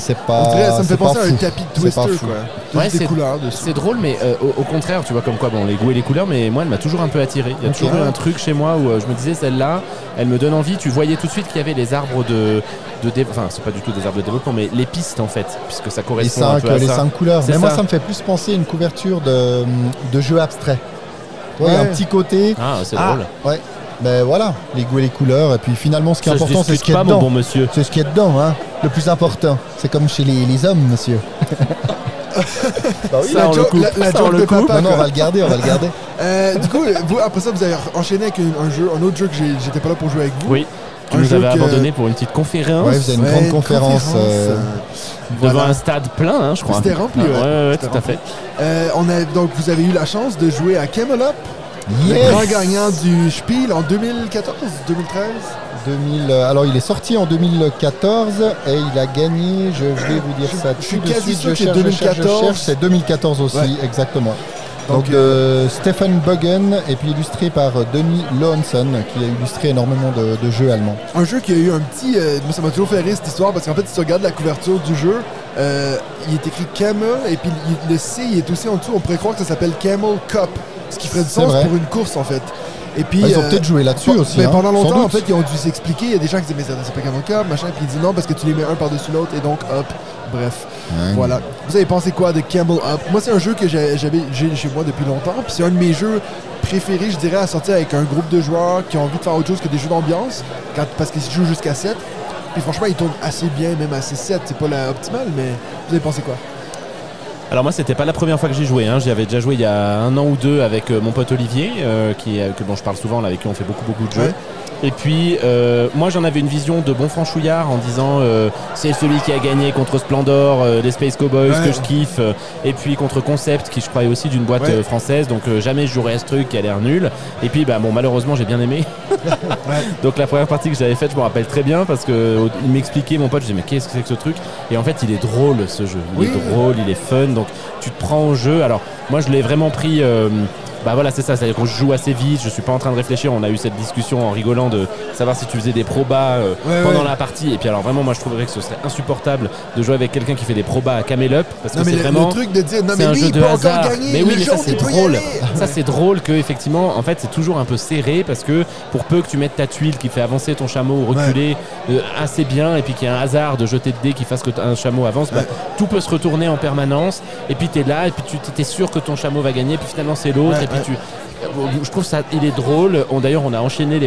C'est pas. En vrai, ça me fait penser à un tapis de Twister, quoi. C'est drôle, mais au contraire, tu vois, comme quoi, bon, les goûts et les couleurs, mais moi, elle m'a toujours un peu attiré. Il y a toujours eu un truc chez moi où je me disais, celle-là, elle me donne envie. Tu voyais tout de suite qu'il y avait les arbres de développement, enfin, c'est pas du tout des arbres de développement, mais les pistes en fait, puisque ça correspond un peu à ça. Les 5 couleurs. Mais moi, ça me fait plus penser à une couverture de jeu abstrait. Ouais, un petit côté. Ah, c'est drôle. Ouais. Ben voilà, les goûts et les couleurs, et puis finalement ce qui est important c'est ce qui est dedans, bon monsieur. C'est ce qui est dedans, hein. Le plus important, c'est comme chez les hommes, monsieur. Bah oui, ça, on va le garder, du coup, vous, après ça vous avez enchaîné avec un autre jeu que j'étais pas là pour jouer avec vous. Oui. Tu nous avais abandonné pour une petite conférence. Oui, vous avez une grande conférence. Devant un stade plein, hein, je crois. C'était rempli, ouais, tout à fait. Donc vous avez eu la chance de jouer à Camel Up. Yes. Le grand gagnant du Spiel en 2014, 2013 alors il est sorti en 2014 et il a gagné, je vais vous dire ça tout de suite. Je suis quasi sûr que c'est 2014. C'est 2014 aussi, exactement. Donc Stefan Buggen et puis illustré par Denis Lohenson qui a illustré énormément de jeux allemands. Un jeu qui a eu un petit... moi ça m'a toujours fait rire cette histoire parce qu'en fait si tu regardes la couverture du jeu, il est écrit Camel et puis le C il est aussi en dessous, on pourrait croire que ça s'appelle Camel Cup. Ce qui ferait du sens pour une course en fait. Et puis, ils ont peut-être joué là-dessus aussi. Mais pendant longtemps, en fait, ils ont dû s'expliquer. Il y a des gens qui disaient, mais c'est pas Camel Cup, machin. Et puis ils disent non, parce que tu les mets un par-dessus l'autre et donc hop. Bref. Voilà. Vous avez pensé quoi de Camel Up? Moi, c'est un jeu que j'ai chez moi depuis longtemps. Puis c'est un de mes jeux préférés, je dirais, à sortir avec un groupe de joueurs qui ont envie de faire autre chose que des jeux d'ambiance. Parce qu'ils jouent jusqu'à 7. Puis franchement, ils tournent assez bien, même assez 7. C'est pas l'optimal, mais vous avez pensé quoi? Alors moi c'était pas la première fois que j'y jouais, hein. J'y avais déjà joué il y a un an ou deux avec mon pote Olivier, dont je parle souvent, là, avec qui on fait beaucoup de jeux. Ouais. Et puis moi j'en avais une vision de bon franchouillard en disant c'est celui qui a gagné contre Splendor, les Space Cowboys que je kiffe, et puis contre Concept qui je croyais aussi d'une boîte française, donc jamais je jouerais à ce truc qui a l'air nul. Et puis bah bon malheureusement j'ai bien aimé. Donc la première partie que j'avais faite je me rappelle très bien parce que il m'expliquait mon pote, je disais mais qu'est-ce que c'est que ce truc? Et en fait il est drôle ce jeu, est drôle, il est fun. Donc tu te prends au jeu. Alors moi je l'ai vraiment pris c'est ça, c'est-à-dire qu'on joue assez vite, je suis pas en train de réfléchir, on a eu cette discussion en rigolant de savoir si tu faisais des probas pendant la partie. Et puis alors vraiment moi je trouverais que ce serait insupportable de jouer avec quelqu'un qui fait des probas à Camel Up parce que c'est vraiment le truc de dire non mais lui il peut encore gagner. Mais oui mais ça c'est drôle. Ça c'est drôle que effectivement en fait c'est toujours un peu serré parce que pour peu que tu mettes ta tuile qui fait avancer ton chameau ou reculer assez bien et puis qu'il y a un hasard de jeter de dés qui fasse que un chameau avance, tout peut se retourner en permanence et puis t'es là et puis tu es sûr que ton chameau va gagner puis finalement c'est l'autre. Je trouve ça, il est drôle. D'ailleurs, on en a enchaîné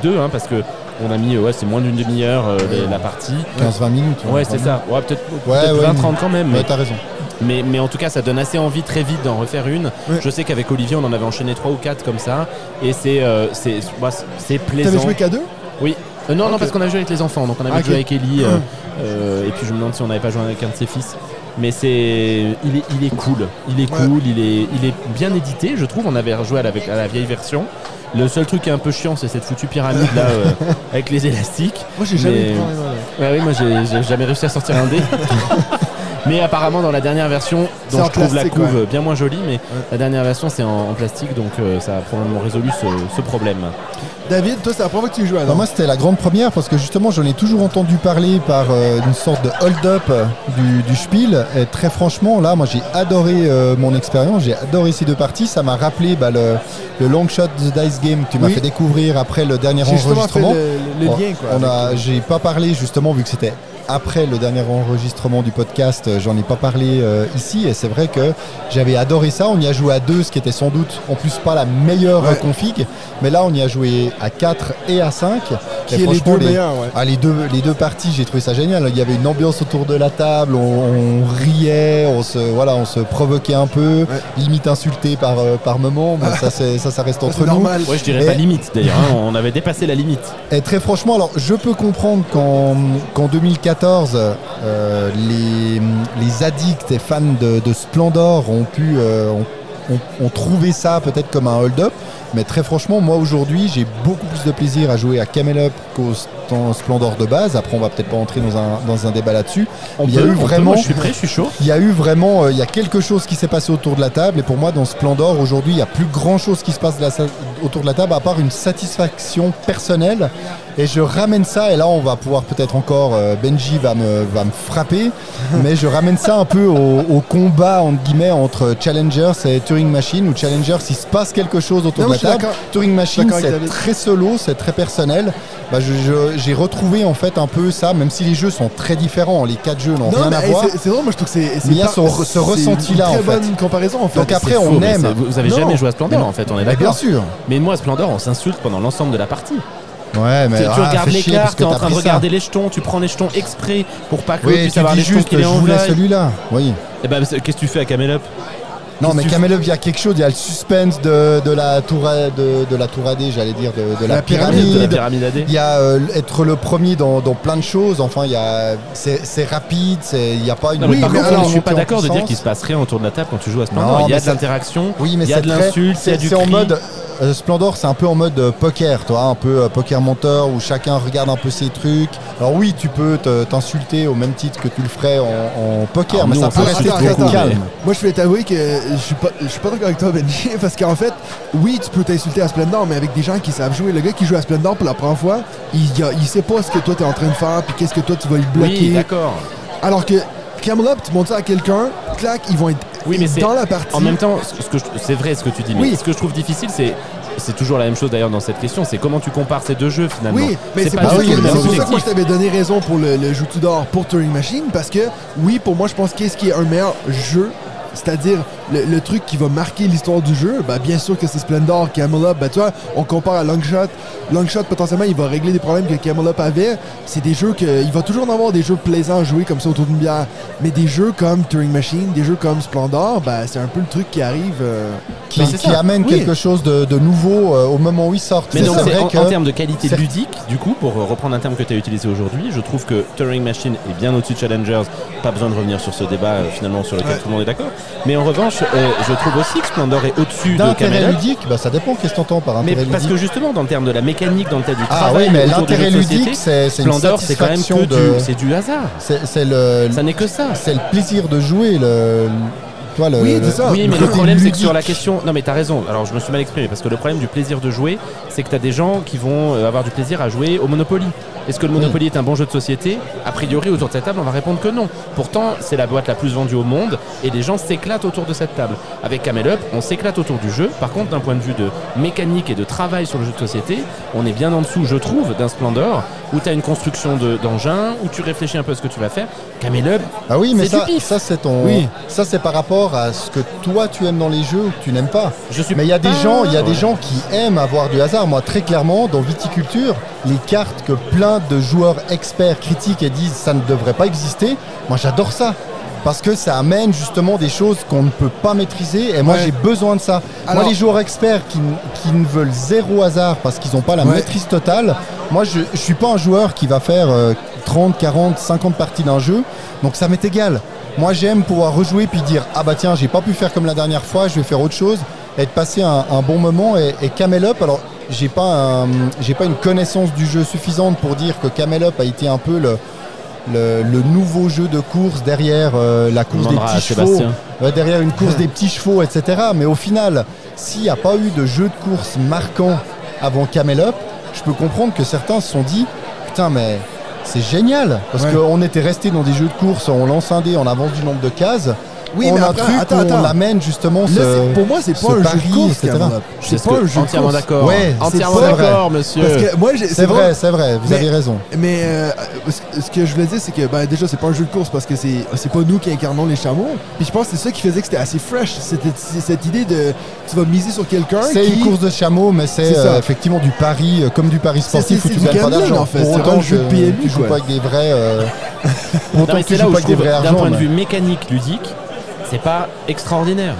deux, hein, parce que on a mis, c'est moins d'une demi-heure la partie. 15-20 minutes. Ouais, c'est ça. Ouais, peut-être 20-30 quand même. Mais t'as raison. Mais en tout cas, ça donne assez envie très vite d'en refaire une. Oui. Je sais qu'avec Olivier, on en avait enchaîné 3 ou 4 comme ça, et c'est plaisant. T'avais joué qu'à 2? Oui. Non, parce qu'on avait joué avec les enfants. Donc on avait joué avec Ellie, et puis je me demande si on n'avait pas joué avec un de ses fils. Mais il est cool, il est bien édité, je trouve. On avait rejoué à la vieille version. Le seul truc qui est un peu chiant, c'est cette foutue pyramide là avec les élastiques. Moi j'ai jamais réussi à sortir un dé. mais apparemment dans la dernière version, dont je trouve la couve bien moins jolie, mais la dernière version c'est en plastique, donc ça a probablement résolu ce problème. David, toi c'est la première fois que tu joues, alors? Moi c'était la grande première, parce que justement j'en ai toujours entendu parler par une sorte de hold-up du Spiel, et très franchement là moi j'ai adoré mon expérience, j'ai adoré ces deux parties, ça m'a rappelé le long shot de Dice Game que tu m'as fait découvrir après le dernier enregistrement. J'ai pas parlé justement, vu que c'était après le dernier enregistrement du podcast, j'en ai pas parlé ici, et c'est vrai que j'avais adoré ça. On y a joué à deux, ce qui était sans doute en plus pas la meilleure config, mais là on y a joué à 4 et à 5 qui est les deux meilleurs. Les deux parties, j'ai trouvé ça génial. Il y avait une ambiance autour de la table, on riait, on se provoquait un peu, limite insulté par moment, mais ça reste entre nous. Ouais, je dirais pas limite d'ailleurs, hein, on avait dépassé la limite. Et très franchement, alors je peux comprendre qu'en 2014 les addicts et fans de Splendor ont trouvé ça peut-être comme un hold-up, mais très franchement moi aujourd'hui j'ai beaucoup plus de plaisir à jouer à Camel Up qu'au Splendor de base. Après on va peut-être pas entrer dans un débat là-dessus. Il y a eu vraiment, je suis prêt, je suis chaud. Il y a eu vraiment, il y a quelque chose qui s'est passé autour de la table, et pour moi dans Splendor aujourd'hui il n'y a plus grand chose qui se passe autour de la table à part une satisfaction personnelle. Et je ramène ça, et là on va pouvoir peut-être encore, Benji va me frapper, mais je ramène ça un peu au combat entre guillemets entre Challengers et Turing Machine, où Challengers il se passe quelque chose autour de la table. Turing Machine c'est très solo, c'est très personnel. Bah, j'ai retrouvé en fait un peu ça, même si les jeux sont très différents, les 4 jeux n'ont rien à voir. C'est vrai, moi je trouve que il y a ce ressenti là en fait. Bonne comparaison en fait. Donc après on aime. Vous avez jamais joué à Splendor en fait, on est d'accord. Bien sûr. Mais moi à Splendor on s'insulte pendant l'ensemble de la partie. Ouais, mais tu regardes les cartes, t'es en train de regarder les jetons, tu prends les jetons exprès pour pas que l'autre puisse avoir les jetons qu'il est en jeu. Celui-là, oui. Et bah, qu'est-ce que tu fais à Camel Up ? Non, mais Camel Up, il y a quelque chose, il y a le suspense de la pyramide. Il y a être le premier dans plein de choses. Enfin, c'est rapide, il n'y a pas une... Oui, par contre, je ne suis pas d'accord de dire qu'il ne se passe rien autour de la table quand tu joues à ce moment-là. Il y a de l'interaction, il y a de l'insulte, il y a du cri. Splendor c'est un peu en mode poker, toi, un peu poker menteur, où chacun regarde un peu ses trucs. Alors oui, tu peux t'insulter au même titre que tu le ferais en poker, mais ça peut rester très calme. Moi je vais t'avouer que je suis pas d'accord avec toi, Benji, parce qu'en fait oui tu peux t'insulter à Splendor, mais avec des gens qui savent jouer. Le gars qui joue à Splendor pour la première fois, il sait pas ce que toi t'es en train de faire, puis qu'est-ce que toi tu vas lui bloquer. Oui, d'accord. Alors que Camel Up, tu montes ça à quelqu'un, clac, ils vont être dans la partie. En même temps, c'est vrai ce que tu dis, mais ce que je trouve difficile, c'est toujours la même chose d'ailleurs dans cette question, c'est comment tu compares ces deux jeux finalement. Oui, mais c'est pas du tout le même objectif. C'est pour ça que moi je t'avais donné raison pour le Joutu d'or pour Turing Machine, parce que oui, pour moi je pense qu'est-ce qui est un meilleur jeu, c'est-à-dire le truc qui va marquer l'histoire du jeu, bah bien sûr que c'est Splendor. Camel Up, bah toi on compare à Longshot. Longshot potentiellement il va régler des problèmes que Camel Up avait. C'est des jeux que il va toujours en avoir, des jeux plaisants à jouer comme ça autour d'une bière, mais des jeux comme Turing Machine, des jeux comme Splendor, bah c'est un peu le truc qui arrive qui amène quelque chose de nouveau au moment où ils sortent. Mais donc c'est vrai en termes de qualité ludique, du coup pour reprendre un terme que tu as utilisé aujourd'hui, je trouve que Turing Machine est bien au-dessus de Challengers. Pas besoin de revenir sur ce débat finalement sur lequel tout le monde est d'accord. Mais en revanche, je trouve aussi que Splendor est au-dessus de Camel Up. Ludique, bah ça dépend qu'est-ce que t'entends par intérêt ludique. Mais parce que justement, dans le terme de la mécanique, dans le terme du travail, mais l'intérêt ludique, c'est une satisfaction, c'est quand même c'est du hasard. Ça n'est que ça. C'est le plaisir de jouer. Mais le problème c'est que sur la question... Non mais t'as raison, alors je me suis mal exprimé, parce que le problème du plaisir de jouer, c'est que t'as des gens qui vont avoir du plaisir à jouer au Monopoly. Est-ce que le Monopoly est un bon jeu de société? A priori autour de cette table on va répondre que non. Pourtant c'est la boîte la plus vendue au monde, et les gens s'éclatent autour de cette table. Avec Camel Up on s'éclate autour du jeu. Par contre d'un point de vue de mécanique et de travail sur le jeu de société, on est bien en dessous je trouve d'un Splendor, où t'as une construction d'engins, où tu réfléchis un peu à ce que tu vas faire. Camel Up, ah oui, mais ça c'est ton... oui. Ça c'est par rapport à ce que toi tu aimes dans les jeux ou que tu n'aimes pas. Mais il y a des gens, qui aiment avoir du hasard. Moi très clairement dans Viticulture, les cartes que plein de joueurs experts critiquent et disent ça ne devrait pas exister, moi j'adore ça. Parce que ça amène justement des choses qu'on ne peut pas maîtriser, et moi j'ai besoin de ça. Alors, moi les joueurs experts qui ne veulent zéro hasard parce qu'ils n'ont pas la maîtrise totale, moi je suis pas un joueur qui va faire 30, 40, 50 parties d'un jeu, donc ça m'est égal. Moi j'aime pouvoir rejouer puis dire ah bah tiens j'ai pas pu faire comme la dernière fois, je vais faire autre chose, et de passer un bon moment. Et Camel Up, alors j'ai pas une connaissance du jeu suffisante pour dire que Camel Up a été un peu le nouveau jeu de course derrière la course des petits chevaux, derrière une course des petits chevaux, etc. Mais au final, s'il n'y a pas eu de jeu de course marquant avant Camel Up, je peux comprendre que certains se sont dit « Putain, mais c'est génial !» Parce qu'on était resté dans des jeux de course, on lance un dé en avance du nombre de cases. Oui, on mais après, on amène justement pour moi, c'est pas un jeu de course, etc. C'est pas un jeu entièrement d'accord. Ouais, entièrement d'accord, monsieur. C'est vrai, c'est vrai. Vous avez raison. Mais ce que je voulais dire, c'est que déjà, c'est pas un jeu de course parce que c'est pas nous qui incarnons les chameaux. Puis je pense que c'est ça qui faisait que c'était assez fresh. C'était cette idée de tu vas miser sur quelqu'un. C'est une course de chameaux, mais c'est effectivement du pari, comme du pari sportif où tu gagnes pas d'argent. Pour autant que tu joues pas avec des vrais. D'un point de vue mécanique, ludique. C'est pas extraordinaire.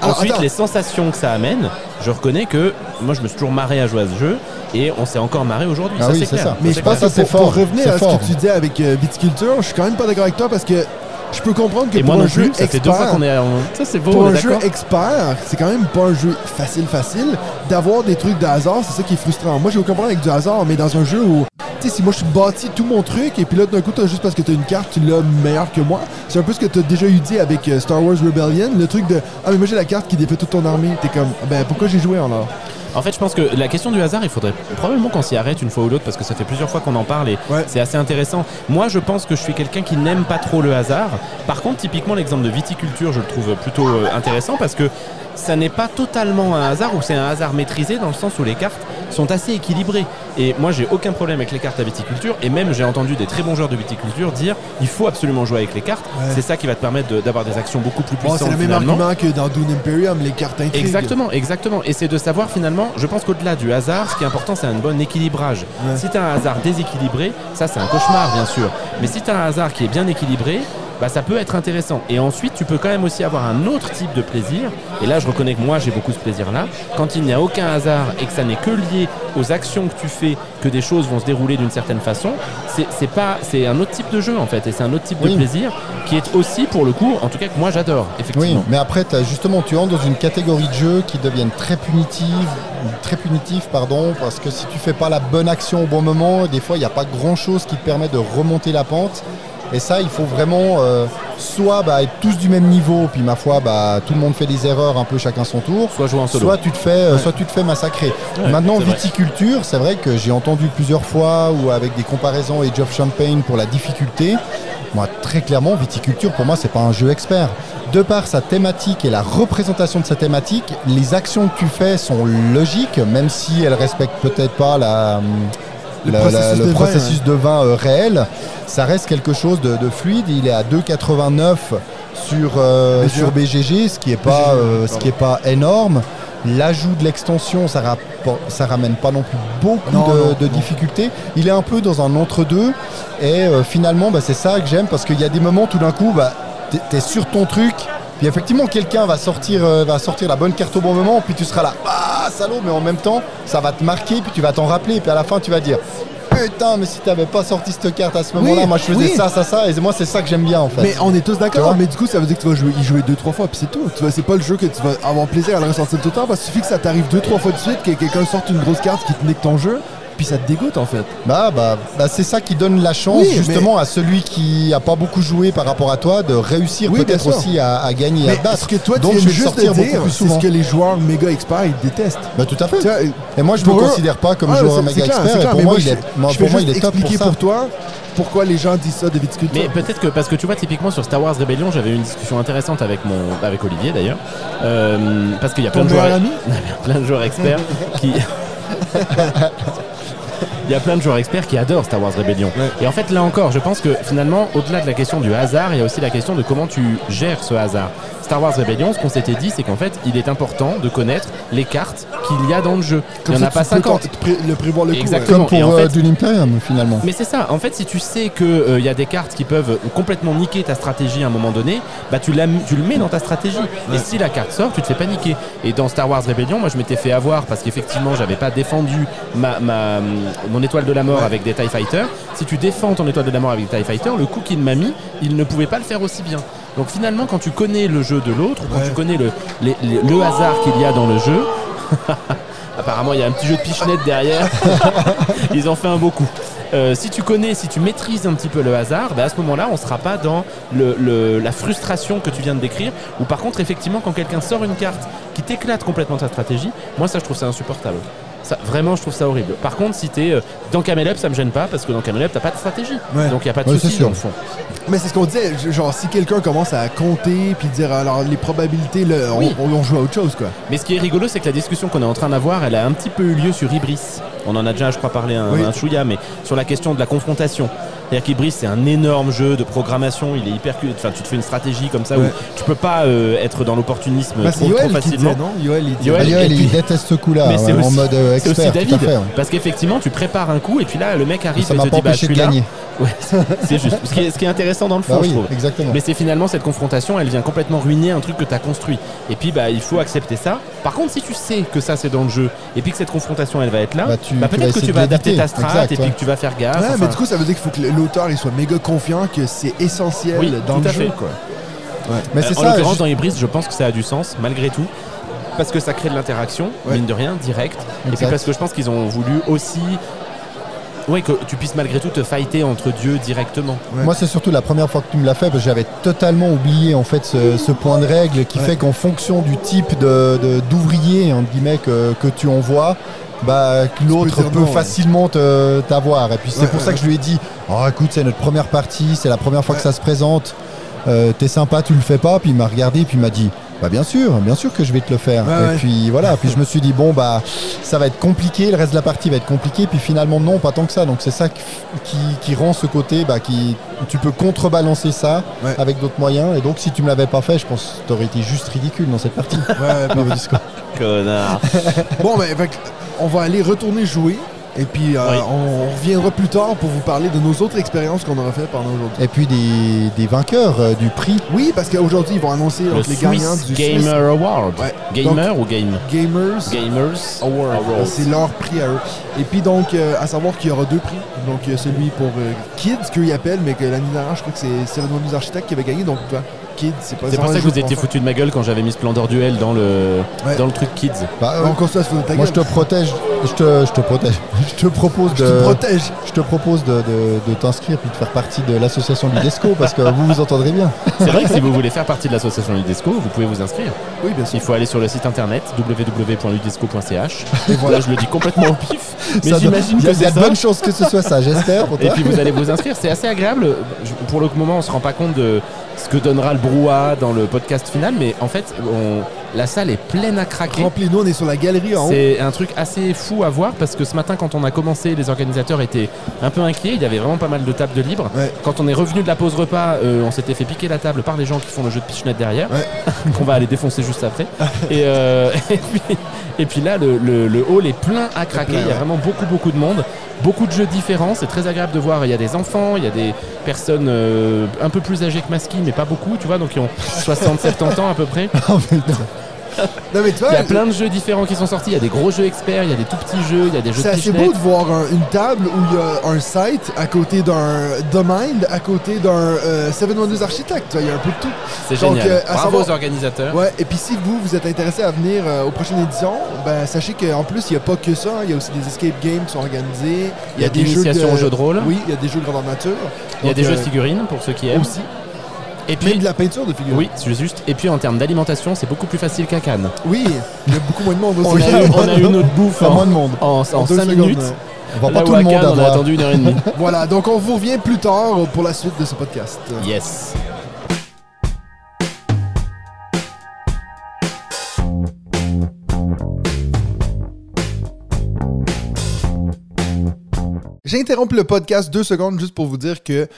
Alors, ensuite, les sensations que ça amène, je reconnais que moi je me suis toujours marré à jouer à ce jeu et on s'est encore marré aujourd'hui. Ah oui, c'est ça. Mais je pense que c'est fort. Pour revenir à ce que tu disais avec Viticulture, je suis quand même pas d'accord avec toi parce que je peux comprendre que et pour moi un jeu expert, ça fait 2 fois qu'on est. Ça c'est beau. Pour un jeu expert, c'est quand même pas un jeu facile. D'avoir des trucs de hasard, c'est ça qui est frustrant. Moi, je veux comprendre avec du hasard, mais dans un jeu où tu sais, si moi je bâtis tout mon truc et puis là d'un coup t'as juste parce que t'as une carte tu l'as meilleure que moi, c'est un peu ce que t'as déjà eu dit avec Star Wars Rebellion, le truc de ah mais moi j'ai la carte qui défait toute ton armée, t'es comme ben pourquoi j'ai joué alors? En fait je pense que la question du hasard il faudrait probablement qu'on s'y arrête une fois ou l'autre parce que ça fait plusieurs fois qu'on en parle et c'est assez intéressant. Moi je pense que je suis quelqu'un qui n'aime pas trop le hasard. Par contre typiquement l'exemple de Viticulture je le trouve plutôt intéressant parce que ça n'est pas totalement un hasard ou c'est un hasard maîtrisé dans le sens où les cartes sont assez équilibrées et moi j'ai aucun problème avec les cartes à Viticulture et même j'ai entendu des très bons joueurs de Viticulture dire il faut absolument jouer avec les cartes, c'est ça qui va te permettre d'avoir des actions beaucoup plus puissantes. C'est le même argument que dans Dune Imperium, les cartes intrigues. Exactement, et c'est de savoir finalement, je pense qu'au-delà du hasard, ce qui est important c'est un bon équilibrage. Si tu as un hasard déséquilibré, ça c'est un cauchemar bien sûr, mais si tu as un hasard qui est bien équilibré, bah, ça peut être intéressant. Et ensuite, tu peux quand même aussi avoir un autre type de plaisir. Et là, je reconnais que moi, j'ai beaucoup ce plaisir-là. Quand il n'y a aucun hasard et que ça n'est que lié aux actions que tu fais, que des choses vont se dérouler d'une certaine façon, c'est un autre type de jeu, en fait. Et c'est un autre type de plaisir qui est aussi, pour le coup, en tout cas, que moi, j'adore, effectivement. Oui, mais après, justement, tu entres dans une catégorie de jeux qui deviennent très punitifs, parce que si tu fais pas la bonne action au bon moment, des fois, il n'y a pas grand-chose qui te permet de remonter la pente. Et ça, il faut vraiment soit être tous du même niveau, puis ma foi, tout le monde fait des erreurs, un peu chacun son tour, soit jouer en solo, soit tu te fais massacrer. Maintenant, Viticulture, c'est vrai que j'ai entendu plusieurs fois, ou avec des comparaisons Age of Champagne pour la difficulté. Moi, très clairement, Viticulture, pour moi, c'est pas un jeu expert. De par sa thématique et la représentation de sa thématique, les actions que tu fais sont logiques, même si elles respectent peut-être pas le processus de vin réel, ça reste quelque chose de fluide. Il est à 2,89 sur BGG, ce qui est pas énorme. L'ajout de l'extension, ça ramène pas non plus beaucoup de difficultés. Il est un peu dans un entre-deux et finalement c'est ça que j'aime parce qu'il y a des moments tout d'un coup t'es sur ton truc. Puis effectivement, quelqu'un va sortir la bonne carte au bon moment, puis tu seras là, ah salaud, mais en même temps, ça va te marquer, puis tu vas t'en rappeler, puis à la fin, tu vas dire, putain, mais si t'avais pas sorti cette carte à ce moment-là, moi je faisais ça, et moi c'est ça que j'aime bien en fait. Mais on est tous d'accord, mais du coup, ça veut dire que tu vas y jouer 2-3 fois, puis c'est tout. Tu vois, c'est pas le jeu que tu vas avoir plaisir à le ressortir tout le temps, parce qu'il suffit que ça t'arrive 2-3 fois de suite, que quelqu'un sorte une grosse carte qui te nique ton jeu. Puis ça te dégoûte en fait. C'est ça qui donne la chance à celui qui a pas beaucoup joué par rapport à toi de réussir peut-être aussi à gagner, à battre. Ce que toi tu veux juste dire, c'est ce que les joueurs méga experts ils détestent. Tout à fait. Et moi je me considère pas comme joueur méga expert. Pour moi il est top pour ça. Pour toi, pourquoi les gens disent ça de Viticulture? Mais peut-être que parce que tu vois typiquement sur Star Wars Rebellion, j'avais eu une discussion intéressante avec Olivier d'ailleurs, parce qu'il y a plein de joueurs experts qui. Il y a plein de joueurs experts qui adorent Star Wars Rebellion. Et en fait là encore, je pense que finalement au-delà de la question du hasard, il y a aussi la question de comment tu gères ce hasard. Star Wars Rebellion, ce qu'on s'était dit, c'est qu'en fait il est important de connaître les cartes qu'il y a dans le jeu. Comme il n'y en a pas 50. Le prévoir le coup. Exactement. Comme pour Dune Imperium finalement. Mais c'est ça, en fait si tu sais qu'il y a des cartes qui peuvent complètement niquer ta stratégie à un moment donné, tu le mets dans ta stratégie. Et si la carte sort, tu te fais paniquer. Et dans Star Wars Rebellion, moi je m'étais fait avoir parce qu'effectivement j'avais pas défendu mon étoile de la mort avec des TIE Fighters. Si tu défends ton étoile de la mort avec des TIE Fighters, le coup qu'il m'a mis, il ne pouvait pas le faire aussi bien. Donc finalement, quand tu connais le jeu de l'autre, quand tu connais le hasard qu'il y a dans le jeu, apparemment il y a un petit jeu de pichenette derrière, ils ont fait un beau coup. si tu connais, si tu maîtrises un petit peu le hasard, bah à ce moment-là, on ne sera pas dans la frustration que tu viens de décrire. Ou par contre, effectivement, quand quelqu'un sort une carte qui t'éclate complètement ta stratégie, moi, ça, je trouve ça insupportable. Ça, vraiment, je trouve ça horrible. Par contre, si t'es dans Camel Up, ça me gêne pas, parce que dans Camel Up, t'as pas de stratégie. Ouais. Donc, il n'y a pas de souci, dans le fond. Mais c'est ce qu'on disait, genre, si quelqu'un commence à compter, puis dire, alors, les probabilités, là, oui, on joue à autre chose, quoi. Mais ce qui est rigolo, c'est que la discussion qu'on est en train d'avoir, elle a un petit peu eu lieu sur Hybris. On en a déjà, je crois, parlé un chouïa, mais sur la question de la confrontation. C'est-à-dire qu'Hybris, c'est un énorme jeu de programmation. Il est hyper... Enfin, tu te fais une stratégie comme ça, ouais, où tu peux pas être dans l'opportunisme trop facilement. Yoel, il déteste ce coup-là, mais ouais, en mode expert. C'est aussi David, tout à fait, hein, parce qu'effectivement, tu prépares un coup et puis là, le mec arrive et te dit « bah, je suis là ». Ouais, c'est juste. Ce qui est intéressant dans le fond, bah oui, je trouve. Exactement. Mais c'est finalement cette confrontation, elle vient complètement ruiner un truc que tu as construit. Et puis, bah, il faut accepter ça. Par contre, si tu sais que ça, c'est dans le jeu, et puis que cette confrontation, elle va être là, bah, peut-être que tu vas adapter ta strat, exact, et puis que tu vas faire gaffe. Ouais, mais du coup, ça veut dire qu'il faut que l'auteur il soit méga confiant que c'est essentiel, oui, dans le jeu, quoi. Ouais. Mais c'est en l'occurrence, dans Hybris, je pense que ça a du sens, malgré tout. Parce que ça crée de l'interaction, ouais, mine de rien, direct. Exact. Et puis parce que je pense qu'ils ont voulu aussi... Oui, que tu puisses malgré tout te fighter entre dieux directement. Ouais. Moi, c'est surtout la première fois que tu me l'as fait, parce que j'avais totalement oublié en fait ce point de règle qui, ouais, fait qu'en fonction du type d'ouvrier entre guillemets que tu envoies, bah, que l'autre peut facilement t'avoir. Et puis c'est pour ça que je lui ai dit, oh, écoute, c'est notre première partie, c'est la première fois que ça se présente. T'es sympa, tu le fais pas. Puis il m'a regardé, puis il m'a dit, bah bien sûr que je vais te le faire. Ouais, et puis voilà, puis je me suis dit, bon bah ça va être compliqué, le reste de la partie va être compliqué, puis finalement non, pas tant que ça. Donc c'est ça qui rend ce côté, bah tu peux contrebalancer ça, ouais, avec d'autres moyens. Et donc si tu me l'avais pas fait, je pense que t'aurais été juste ridicule dans cette partie. Connard. Bon, mais on va aller retourner jouer. Et puis on reviendra plus tard pour vous parler de nos autres expériences qu'on aura fait pendant aujourd'hui. Et puis des vainqueurs du prix. Oui, parce qu'aujourd'hui ils vont annoncer les gagnants du Swiss Award. Ouais. Gamer donc, ou Game Gamers Award. C'est leur prix à eux. Et puis donc à savoir qu'il y aura deux prix. Donc celui pour Kids qu'ils appellent, mais que l'année dernière je crois que c'est l'un de nos architectes qui avait gagné, donc toi. C'est pour ça que vous étiez foutu de ma gueule quand j'avais mis Splendor Duel dans le truc Kids. Bah, moi je te protège, je te propose de t'inscrire puis de faire partie de l'association Ludesco parce que vous vous entendrez bien. C'est vrai que si vous voulez faire partie de l'association Ludesco, vous pouvez vous inscrire. Oui, bien sûr. Il faut aller sur le site internet www.ludesco.ch. Voilà. Là je le dis complètement au pif, mais j'imagine que c'est ça. Il y a de bonnes chances que ce soit ça, j'espère. Et puis vous allez vous inscrire, c'est assez agréable. Pour le moment, on se rend pas compte de ce que donnera le brouhaha dans le podcast final, mais en fait la salle est pleine à craquer, remplie. Nous on est sur la galerie en haut, c'est un truc assez fou à voir parce que ce matin quand on a commencé, les organisateurs étaient un peu inquiets, il y avait vraiment pas mal de tables de libre, ouais. Quand on est revenu de la pause repas, on s'était fait piquer la table par les gens qui font le jeu de pichenette derrière, ouais. Qu'on va aller défoncer juste après. et puis là le hall est plein à craquer, il y a vraiment beaucoup de monde. Beaucoup de jeux différents, c'est très agréable de voir. Il y a des enfants, il y a des personnes un peu plus âgées que Maski, mais pas beaucoup, tu vois, donc ils ont 60-70 ans à peu près. Oh, mais non. Non, mais toi, il y a plein de jeux différents qui sont sortis. Il y a des gros jeux experts, il y a des tout petits jeux, il y a des jeux de pichenette. C'est assez beau de voir une table où il y a un site à côté d'un Domain, à côté d'un 712 Architect. Il y a un peu de tout. C'est génial. Bravo aux organisateurs. Ouais, et puis si vous êtes intéressé à venir aux prochaines éditions, ben, sachez qu'en plus, il n'y a pas que ça. Il y a aussi des escape games qui sont organisés. Il y a des initiations aux jeux de rôle. Oui, il y a des jeux de grandeur nature. Il y a des jeux de figurines pour ceux qui aiment. Aussi. Et puis de la peinture de figurines. Oui, c'est juste. Et puis en termes d'alimentation, c'est beaucoup plus facile qu'à Cannes. Oui, il y a beaucoup moins de monde aussi. On a eu notre bouffe en 5 minutes. On va pas tout le monde avoir. On a attendu 1h30. Voilà, donc on vous revient plus tard pour la suite de ce podcast. Yes. J'interromps le podcast 2 secondes juste pour vous dire que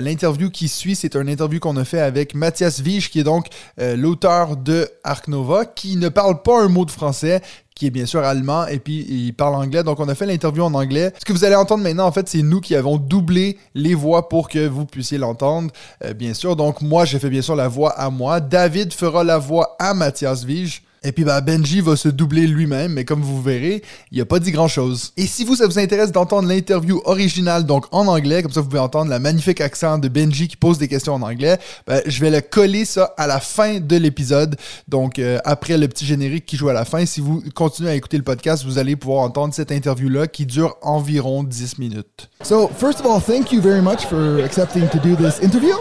l'interview qui suit, c'est une interview qu'on a fait avec Mathias Wigge, qui est donc l'auteur de Ark Nova, qui ne parle pas un mot de français, qui est bien sûr allemand, et puis il parle anglais. Donc, on a fait l'interview en anglais. Ce que vous allez entendre maintenant, en fait, c'est nous qui avons doublé les voix pour que vous puissiez l'entendre, bien sûr. Donc, moi, j'ai fait bien sûr la voix à moi. David fera la voix à Mathias Wigge. Et puis ben, Benji va se doubler lui-même, mais comme vous verrez, il a pas dit grand-chose. Et si vous, ça vous intéresse d'entendre l'interview originale, donc en anglais, comme ça vous pouvez entendre le magnifique accent de Benji qui pose des questions en anglais, ben, je vais le coller ça à la fin de l'épisode, donc après le petit générique qui joue à la fin. Si vous continuez à écouter le podcast, vous allez pouvoir entendre cette interview-là qui dure environ 10 minutes. So, first of all, thank you very much for accepting to do this interview.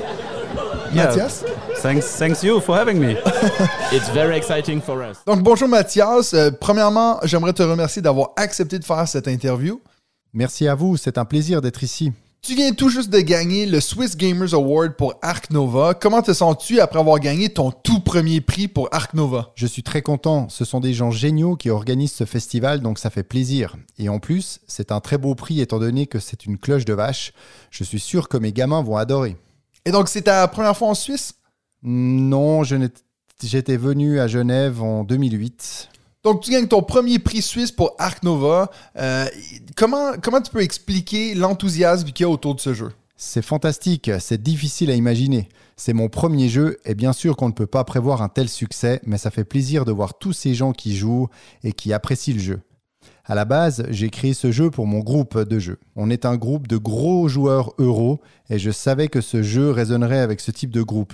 Yeah. Mathias? Thanks you for having me. It's very exciting for us. Donc bonjour Mathias, premièrement, j'aimerais te remercier d'avoir accepté de faire cette interview. Merci à vous, c'est un plaisir d'être ici. Tu viens tout juste de gagner le Swiss Gamers Award pour Ark Nova. Comment te sens-tu après avoir gagné ton tout premier prix pour Ark Nova? Je suis très content. Ce sont des gens géniaux qui organisent ce festival, donc ça fait plaisir. Et en plus, c'est un très beau prix étant donné que c'est une cloche de vache. Je suis sûr que mes gamins vont adorer. Et donc, c'est ta première fois en Suisse? Non, j'étais venu à Genève en 2008. Donc, tu gagnes ton premier prix suisse pour Ark Nova. Comment tu peux expliquer l'enthousiasme qu'il y a autour de ce jeu? C'est fantastique, c'est difficile à imaginer. C'est mon premier jeu et bien sûr qu'on ne peut pas prévoir un tel succès, mais ça fait plaisir de voir tous ces gens qui jouent et qui apprécient le jeu. À la base, j'ai créé ce jeu pour mon groupe de jeu. On est un groupe de gros joueurs euros et je savais que ce jeu résonnerait avec ce type de groupe.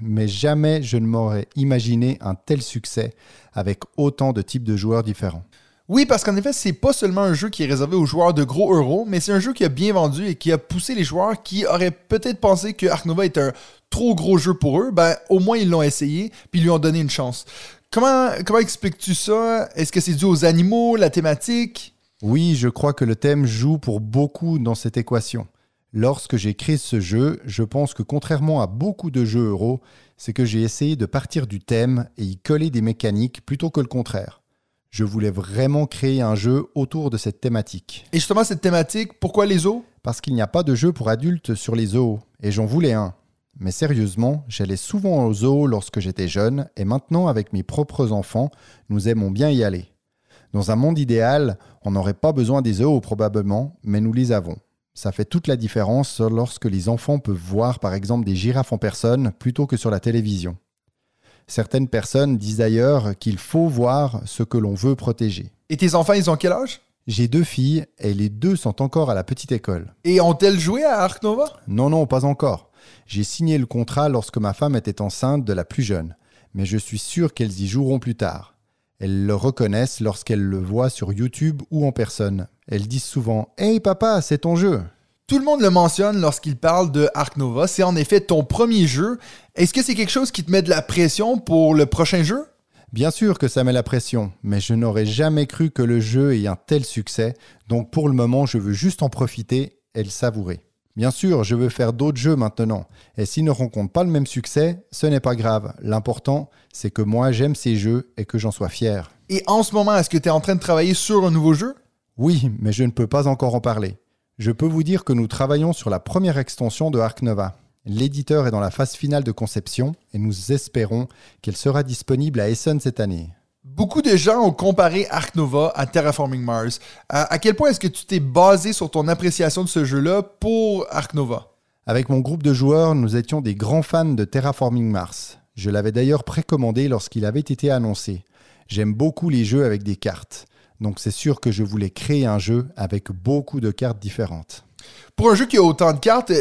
Mais jamais je ne m'aurais imaginé un tel succès avec autant de types de joueurs différents. Oui, parce qu'en effet, c'est pas seulement un jeu qui est réservé aux joueurs de gros euros, mais c'est un jeu qui a bien vendu et qui a poussé les joueurs qui auraient peut-être pensé que Ark Nova est un trop gros jeu pour eux. Ben, au moins, ils l'ont essayé puis ils lui ont donné une chance. Comment expliques-tu ça? Est-ce que c'est dû aux animaux, la thématique? Oui, je crois que le thème joue pour beaucoup dans cette équation. Lorsque j'ai créé ce jeu, je pense que contrairement à beaucoup de jeux euros, c'est que j'ai essayé de partir du thème et y coller des mécaniques plutôt que le contraire. Je voulais vraiment créer un jeu autour de cette thématique. Et justement, cette thématique, pourquoi les zoos? Parce qu'il n'y a pas de jeu pour adultes sur les zoos, et j'en voulais un. Mais sérieusement, j'allais souvent au zoo lorsque j'étais jeune et maintenant, avec mes propres enfants, nous aimons bien y aller. Dans un monde idéal, on n'aurait pas besoin des zoos probablement, mais nous les avons. Ça fait toute la différence lorsque les enfants peuvent voir par exemple des girafes en personne plutôt que sur la télévision. Certaines personnes disent d'ailleurs qu'il faut voir ce que l'on veut protéger. Et tes enfants, ils ont quel âge ? J'ai deux filles et les deux sont encore à la petite école. Et ont-elles joué à Ark Nova ? Non, pas encore. J'ai signé le contrat lorsque ma femme était enceinte de la plus jeune, mais je suis sûr qu'elles y joueront plus tard. Elles le reconnaissent lorsqu'elles le voient sur YouTube ou en personne. Elles disent souvent « Hey papa, c'est ton jeu !» Tout le monde le mentionne lorsqu'il parle de Ark Nova, c'est en effet ton premier jeu. Est-ce que c'est quelque chose qui te met de la pression pour le prochain jeu? Bien sûr que ça met la pression, mais je n'aurais jamais cru que le jeu ait un tel succès, donc pour le moment je veux juste en profiter et le savourer. Bien sûr, je veux faire d'autres jeux maintenant, et s'ils ne rencontrent pas le même succès, ce n'est pas grave. L'important, c'est que moi, j'aime ces jeux et que j'en sois fier. Et en ce moment, est-ce que tu es en train de travailler sur un nouveau jeu? Oui, mais je ne peux pas encore en parler. Je peux vous dire que nous travaillons sur la première extension de Ark Nova. L'éditeur est dans la phase finale de conception, et nous espérons qu'elle sera disponible à Essen cette année. Beaucoup de gens ont comparé Ark Nova à Terraforming Mars. À quel point est-ce que tu t'es basé sur ton appréciation de ce jeu-là pour Ark Nova? Avec mon groupe de joueurs, nous étions des grands fans de Terraforming Mars. Je l'avais d'ailleurs précommandé lorsqu'il avait été annoncé. J'aime beaucoup les jeux avec des cartes. Donc c'est sûr que je voulais créer un jeu avec beaucoup de cartes différentes. Pour un jeu qui a autant de cartes,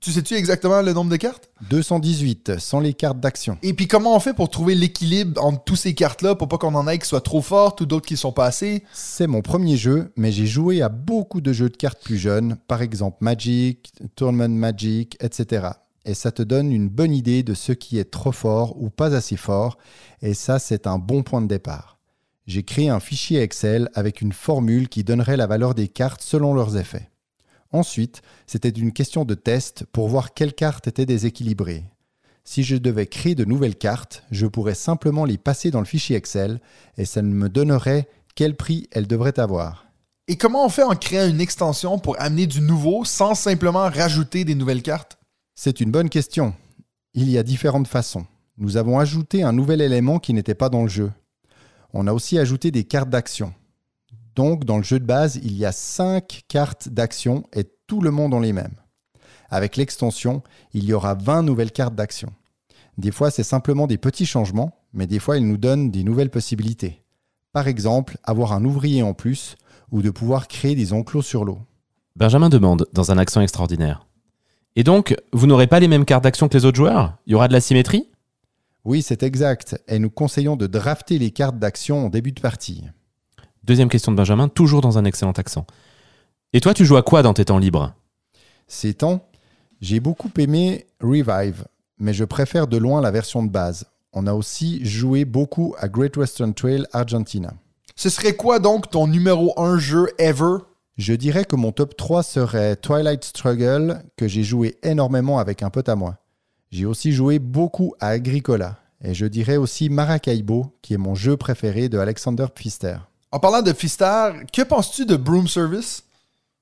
tu sais-tu exactement le nombre de cartes? 218, sans les cartes d'action. Et puis comment on fait pour trouver l'équilibre entre toutes ces cartes-là pour pas qu'on en ait qui soient trop fortes ou d'autres qui ne sont pas assez? C'est mon premier jeu, mais j'ai joué à beaucoup de jeux de cartes plus jeunes, par exemple Magic, Tournament Magic, etc. Et ça te donne une bonne idée de ce qui est trop fort ou pas assez fort, et ça c'est un bon point de départ. J'ai créé un fichier Excel avec une formule qui donnerait la valeur des cartes selon leurs effets. Ensuite, c'était une question de test pour voir quelles cartes étaient déséquilibrées. Si je devais créer de nouvelles cartes, je pourrais simplement les passer dans le fichier Excel et ça me donnerait quel prix elles devraient avoir. Et comment on fait en créant une extension pour amener du nouveau sans simplement rajouter des nouvelles cartes? C'est une bonne question. Il y a différentes façons. Nous avons ajouté un nouvel élément qui n'était pas dans le jeu. On a aussi ajouté des cartes d'action. Donc, dans le jeu de base, il y a 5 cartes d'action et tout le monde en les mêmes. Avec l'extension, il y aura 20 nouvelles cartes d'action. Des fois, c'est simplement des petits changements, mais des fois, ils nous donnent des nouvelles possibilités. Par exemple, avoir un ouvrier en plus ou de pouvoir créer des enclos sur l'eau. Benjamin demande, dans un accent extraordinaire. Et donc, vous n'aurez pas les mêmes cartes d'action que les autres joueurs? Il y aura de la symétrie? Oui, c'est exact. Et nous conseillons de drafter les cartes d'action en début de partie. Deuxième question de Benjamin, toujours dans un excellent accent. Et toi, tu joues à quoi dans tes temps libres? Ces temps, j'ai beaucoup aimé Revive, mais je préfère de loin la version de base. On a aussi joué beaucoup à Great Western Trail Argentina. Ce serait quoi donc ton numéro 1 jeu ever? Je dirais que mon top 3 serait Twilight Struggle, que j'ai joué énormément avec un pote à moi. J'ai aussi joué beaucoup à Agricola, et je dirais aussi Maracaibo, qui est mon jeu préféré de Alexander Pfister. En parlant de Pfister, que penses-tu de Broom Service?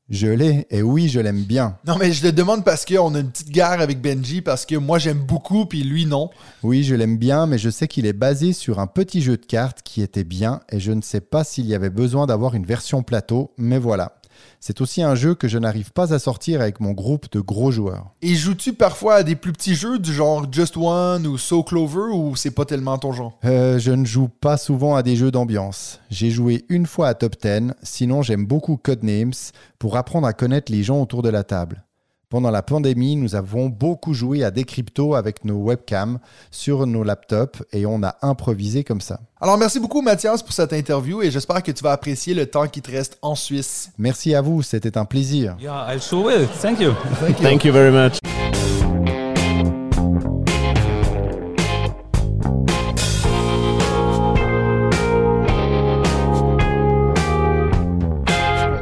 Je l'ai, et oui, je l'aime bien. Non, mais je le demande parce qu'on a une petite guerre avec Benji, parce que moi j'aime beaucoup, puis lui non. Oui, je l'aime bien, mais je sais qu'il est basé sur un petit jeu de cartes qui était bien, et je ne sais pas s'il y avait besoin d'avoir une version plateau, mais voilà. C'est aussi un jeu que je n'arrive pas à sortir avec mon groupe de gros joueurs. Et joues-tu parfois à des plus petits jeux du genre Just One ou So Clover, ou c'est pas tellement ton genre? Je ne joue pas souvent à des jeux d'ambiance. J'ai joué une fois à Top Ten, sinon j'aime beaucoup Codenames pour apprendre à connaître les gens autour de la table. Pendant la pandémie, nous avons beaucoup joué à des cryptos avec nos webcams sur nos laptops et on a improvisé comme ça. Alors merci beaucoup Mathias pour cette interview et j'espère que tu vas apprécier le temps qui te reste en Suisse. Merci à vous, c'était un plaisir. Yeah, I sure will. Thank you. Thank you. Thank you very much.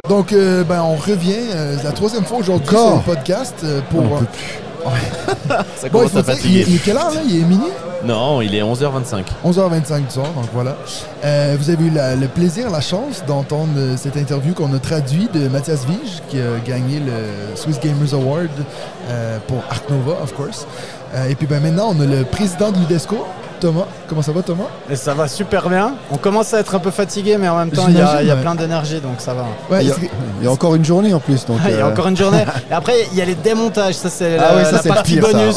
Donc, on revient la troisième fois aujourd'hui sur le podcast pour... On peut plus. Ça commence à fatiguer. Il est quelle heure, là? Il est minuit? Non, il est 11h25. 11h25 du soir, donc voilà. Vous avez eu le plaisir, la chance d'entendre cette interview qu'on a traduite de Mathias Wigge, qui a gagné le Swiss Gamers Award pour Ark Nova, of course. Et puis maintenant, on a le président de Ludesco, Thomas. Comment ça va, Thomas? Et ça va super bien. On commence à être un peu fatigué, mais en même temps, il y a plein d'énergie, donc ça va. Ouais, il y a encore une journée en plus. Donc, il y a encore une journée. Et après, il y a les démontages. Ça, c'est la partie bonus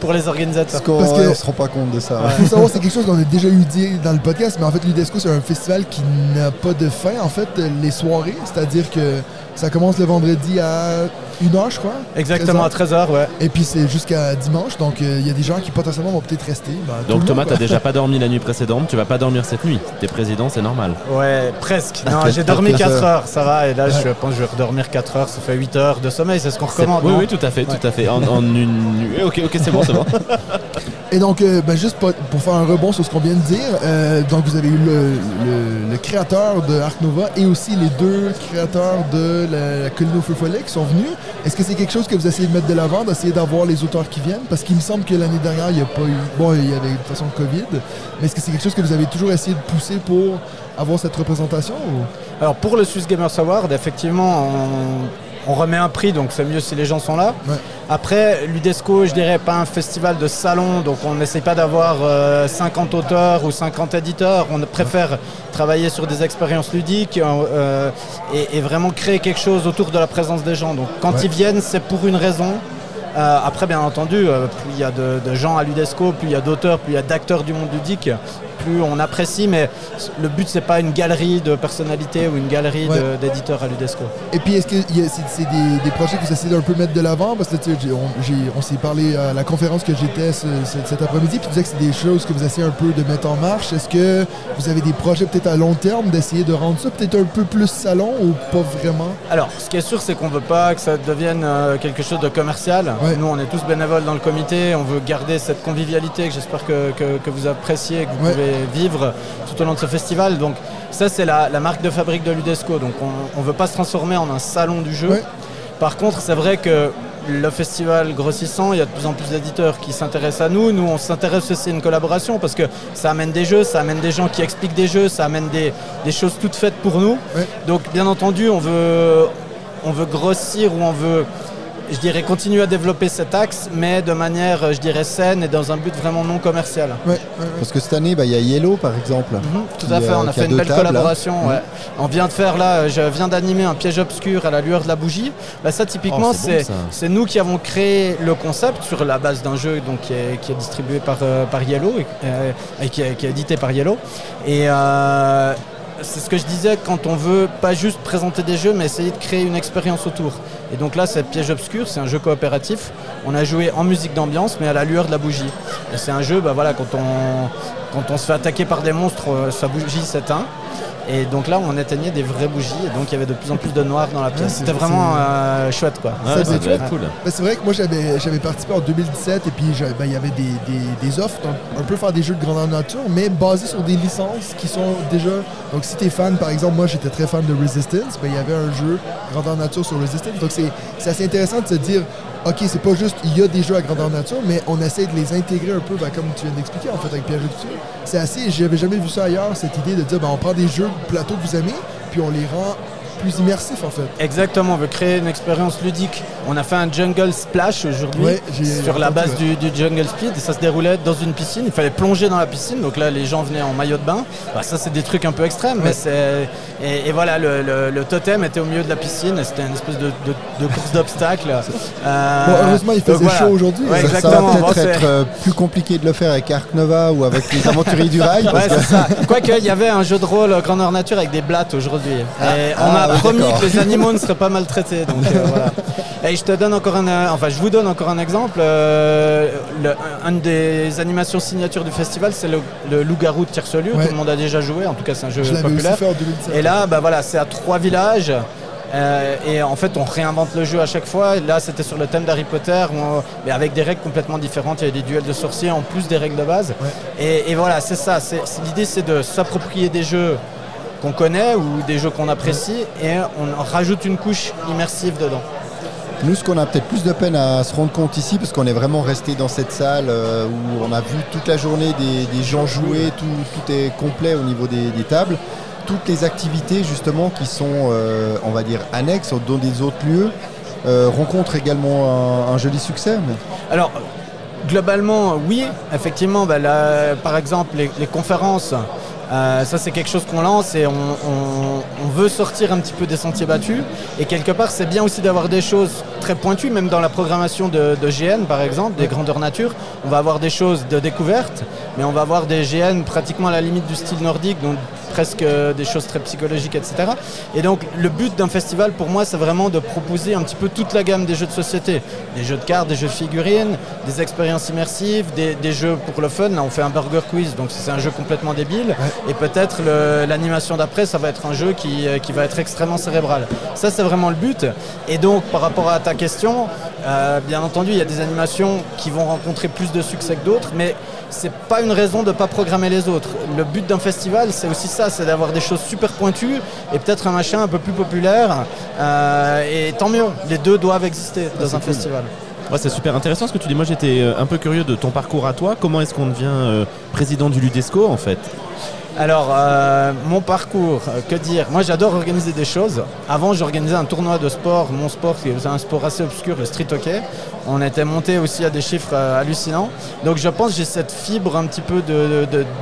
pour les organisateurs. Parce qu'on ne se rend pas compte de ça. Ouais. Il faut savoir, c'est quelque chose qu'on a déjà eu dit dans le podcast, mais en fait, Ludesco, c'est un festival qui n'a pas de fin. En fait, les soirées, c'est-à-dire que ça commence le vendredi à 1h, je crois. Exactement, 13h. À 13h, ouais. Et puis, c'est jusqu'à dimanche. Donc, il y a des gens qui potentiellement vont peut-être rester. Donc, Thomas, t'as déjà pas dormi la nuit précédente, tu vas pas dormir cette nuit. T'es président, c'est normal. Ouais, presque. Non, j'ai dormi 4 heures, ça va. Et là, je pense que je vais redormir 4 heures, ça fait 8 heures de sommeil, c'est ce qu'on recommande. Oui, oui, tout à fait. En une nuit. Ok, c'est bon. Et donc, juste pour faire un rebond sur ce qu'on vient de dire, donc vous avez eu le créateur de Ark Nova et aussi les deux créateurs de la Colline au Feu Follet qui sont venus. Est-ce que c'est quelque chose que vous essayez de mettre de l'avant, d'essayer d'avoir les auteurs qui viennent? Parce qu'il me semble que l'année dernière, il n'y a pas eu... Bon, il y avait de toute façon Covid, mais est-ce que c'est quelque chose que vous avez toujours essayé de pousser pour avoir cette représentation ou... Alors, pour le Swiss Gamers Award, effectivement, on remet un prix, donc c'est mieux si les gens sont là. Ouais. Après, Ludesco, je dirais, pas un festival de salon, donc on n'essaie pas d'avoir 50 auteurs ou 50 éditeurs. On préfère travailler sur des expériences ludiques et vraiment créer quelque chose autour de la présence des gens. Donc quand ils viennent, c'est pour une raison. Après, bien entendu, plus il y a de gens à Ludesco, plus il y a d'auteurs, plus il y a d'acteurs du monde ludique, plus on apprécie, mais le but, c'est pas une galerie de personnalités ou une galerie d'éditeurs à Ludesco. Et puis, est-ce que c'est des projets que vous essayez d'un peu mettre de l'avant? Parce que on s'est parlé à la conférence que j'étais cet après-midi, puis tu disais que c'est des choses que vous essayez un peu de mettre en marche. Est-ce que vous avez des projets peut-être à long terme d'essayer de rendre ça peut-être un peu plus salon ou pas vraiment? Alors, ce qui est sûr, c'est qu'on veut pas que ça devienne quelque chose de commercial. Ouais. Nous, on est tous bénévoles dans le comité, on veut garder cette convivialité que j'espère que vous appréciez, que vous pouvez vivre tout au long de ce festival. Donc ça, c'est la marque de fabrique de Ludesco. Donc on ne veut pas se transformer en un salon du jeu. Ouais. Par contre, c'est vrai que le festival grossissant, il y a de plus en plus d'éditeurs qui s'intéressent à nous. Nous, on s'intéresse aussi à une collaboration parce que ça amène des jeux, ça amène des gens qui expliquent des jeux, ça amène des choses toutes faites pour nous. Ouais. Donc bien entendu, on veut grossir ou on veut... je dirais, continuer à développer cet axe, mais de manière, je dirais, saine et dans un but vraiment non commercial. Ouais, parce que cette année, il y a Yellow, par exemple. Tout à fait, on a fait une belle collaboration. Ouais. On vient de faire, là, je viens d'animer un piège obscur à la lueur de la bougie. Bah, ça, typiquement, c'est nous qui avons créé le concept sur la base d'un jeu donc, qui est distribué par Yellow et qui est édité par Yellow. Et... c'est ce que je disais, quand on veut pas juste présenter des jeux, mais essayer de créer une expérience autour. Et donc là, c'est Piège Obscur, c'est un jeu coopératif. On a joué en musique d'ambiance, mais à la lueur de la bougie. Et c'est un jeu, bah voilà, quand on se fait attaquer par des monstres, sa bougie s'éteint. Et donc là, on éteignait des vraies bougies, et donc il y avait de plus en plus de noir dans la pièce. Ouais, c'était vraiment chouette, quoi. Ah, ça devait être cool. Bah, c'est vrai que moi, j'avais participé en 2017, et puis il y avait des offres, donc un peu faire des jeux de grandeur nature, mais basés sur des licences qui sont déjà... Donc si t'es fan, par exemple, moi j'étais très fan de Resistance, il y avait un jeu grandeur nature sur Resistance, donc c'est assez intéressant de se dire... OK, c'est pas juste, il y a des jeux à grandeur nature, mais on essaie de les intégrer un peu, comme tu viens d'expliquer, en fait, avec Pierre Rupture. C'est assez, j'avais jamais vu ça ailleurs, cette idée de dire, on prend des jeux plateau que vous aimez, puis on les rend plus immersifs, en fait. Exactement, on veut créer une expérience ludique. On a fait un Jungle Splash aujourd'hui, sur la base du Jungle Speed, et ça se déroulait dans une piscine. Il fallait plonger dans la piscine, donc là, les gens venaient en maillot de bain. Bah, ça, c'est des trucs un peu extrêmes, mais c'est... Et voilà, le totem était au milieu de la piscine, c'était une espèce de course d'obstacles. Heureusement, il faisait chaud aujourd'hui. Ouais, ça va peut-être être plus compliqué de le faire avec Ark Nova ou avec les aventuriers du rail. Ouais, c'est ça. Quoique, il y avait un jeu de rôle grandeur nature avec des blattes aujourd'hui. On m'a promis que les animaux ne seraient pas maltraités. Donc, voilà. Et je vous donne encore un exemple. Une des animations signature du festival, c'est le loup-garou de Tiercelure. Tout le monde a déjà joué. En tout cas, c'est un jeu populaire. Et là, c'est à 3 villages. Et en fait, on réinvente le jeu à chaque fois. Et là, c'était sur le thème d'Harry Potter, mais avec des règles complètement différentes. Il y avait des duels de sorciers en plus des règles de base. Et voilà, c'est ça. L'idée, c'est de s'approprier des jeux qu'on connaît ou des jeux qu'on apprécie, et on rajoute une couche immersive dedans. Nous, ce qu'on a peut-être plus de peine à se rendre compte ici, parce qu'on est vraiment resté dans cette salle où on a vu toute la journée des gens jouer, tout est complet au niveau des tables. Toutes les activités justement qui sont, on va dire, annexes dans des autres lieux, rencontrent également un joli succès. Alors, globalement, oui, effectivement, par exemple, les conférences... ça, c'est quelque chose qu'on lance, et on veut sortir un petit peu des sentiers battus, et quelque part c'est bien aussi d'avoir des choses très pointues. Même dans la programmation de GN, par exemple, des grandeurs nature, on va avoir des choses de découverte, mais on va avoir des GN pratiquement à la limite du style nordique, donc presque des choses très psychologiques, etc. Et donc le but d'un festival, pour moi, c'est vraiment de proposer un petit peu toute la gamme des jeux de société, des jeux de cartes, des jeux de figurines, des expériences immersives, des jeux pour le fun. Là, on fait un burger quiz, donc c'est un jeu complètement débile. Et peut-être l'animation d'après, ça va être un jeu qui va être extrêmement cérébral. Ça, c'est vraiment le but. Et donc, par rapport à ta question, bien entendu, il y a des animations qui vont rencontrer plus de succès que d'autres, mais c'est pas une raison de pas programmer les autres. Le but d'un festival, c'est aussi ça, c'est d'avoir des choses super pointues et peut-être un machin un peu plus populaire. Et tant mieux, les deux doivent exister dans un festival. Ouais, c'est super intéressant ce que tu dis. Moi, j'étais un peu curieux de ton parcours à toi. Comment est-ce qu'on devient président du Ludesco, en fait ? Alors, mon parcours, que dire? Moi, j'adore organiser des choses. Avant, j'organisais un tournoi de sport, mon sport, qui est un sport assez obscur, le street hockey. On était monté aussi à des chiffres hallucinants. Donc, je pense que j'ai cette fibre un petit peu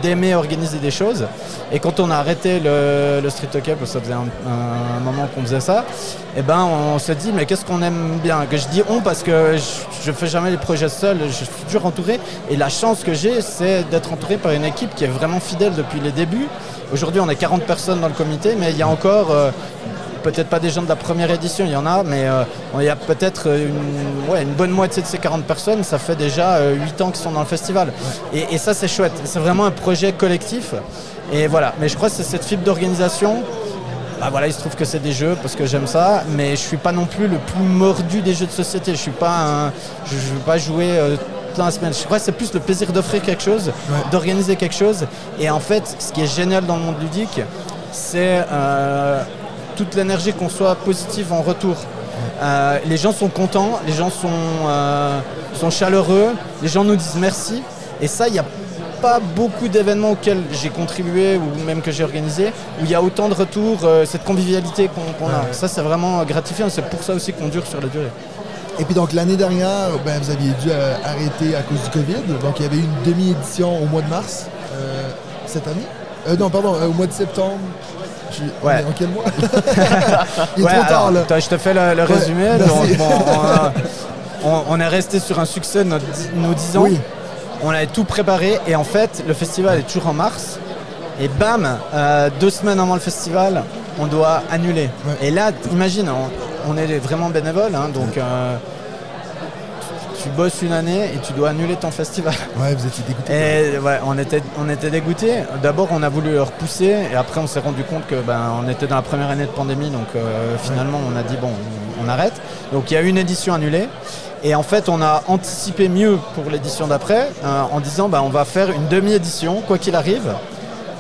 d'aimer organiser des choses. Et quand on a arrêté le street hockey, parce que ça faisait un moment qu'on faisait ça, on s'est dit, mais qu'est-ce qu'on aime bien? Que je dis on, parce que je ne fais jamais les projets seul, je suis toujours entouré. Et la chance que j'ai, c'est d'être entouré par une équipe qui est vraiment fidèle depuis les débuts. Aujourd'hui, on est 40 personnes dans le comité, mais il y a encore... peut-être pas des gens de la première édition, il y en a, mais il y a peut-être une bonne moitié de ces 40 personnes. Ça fait déjà 8 ans qu'ils sont dans le festival. Et ça, c'est chouette. C'est vraiment un projet collectif. Et voilà. Mais je crois que c'est cette fibre d'organisation. Il se trouve que c'est des jeux, parce que j'aime ça, mais je suis pas non plus le plus mordu des jeux de société. Je veux pas jouer... dans la semaine. Je crois que c'est plus le plaisir d'offrir quelque chose, d'organiser quelque chose. Et en fait, ce qui est génial dans le monde ludique, c'est toute l'énergie qu'on soit positive en retour. Les gens sont contents, les gens sont chaleureux, les gens nous disent merci. Et ça, il n'y a pas beaucoup d'événements auxquels j'ai contribué ou même que j'ai organisé où il y a autant de retours, cette convivialité qu'on a. Ça, c'est vraiment gratifiant. C'est pour ça aussi qu'on dure sur la durée. Et puis donc l'année dernière, ben, vous aviez dû arrêter à cause du COVID. Donc il y avait eu une demi-édition au mois de mars cette année. Non, pardon, au mois de septembre. Ouais. En quel mois? Il est ouais, trop tard, alors, là. Je te fais le résumé. Donc, bon, on est resté sur un succès de nos 10 ans. Oui. On avait tout préparé et en fait, le festival est toujours en mars. Et bam, 2 semaines avant le festival, on doit annuler. Ouais. Et là, imagine, on est vraiment bénévole, hein, donc tu bosses une année et tu dois annuler ton festival. Ouais, vous étiez dégoûtés. Et ouais, on était dégoûtés. D'abord, on a voulu repousser et après, on s'est rendu compte que on était dans la première année de pandémie, donc finalement, on a dit bon, on arrête. Donc, il y a eu une édition annulée. Et en fait, on a anticipé mieux pour l'édition d'après en disant on va faire une demi-édition, quoi qu'il arrive,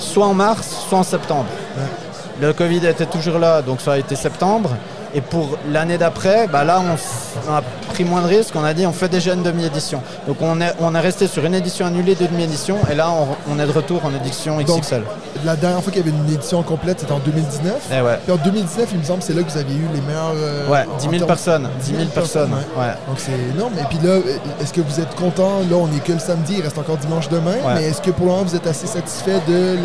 soit en mars, soit en septembre. Ouais. Le Covid était toujours là, donc ça a été septembre. Et pour l'année d'après, là, on a pris moins de risques. On a dit, on fait déjà une demi-édition. Donc, on est resté sur une édition annulée, deux demi-éditions. Et là, on est de retour en édition XXL. Donc, la dernière fois qu'il y avait une édition complète, c'était en 2019. Et ouais. Puis en 2019, il me semble, c'est là que vous aviez eu les meilleurs... ouais, 10 000 personnes. Ouais. Ouais. Donc, c'est énorme. Et puis là, est-ce que vous êtes content? Là, on n'est que le samedi. Il reste encore dimanche demain. Ouais. Mais est-ce que pour le moment, vous êtes assez satisfait de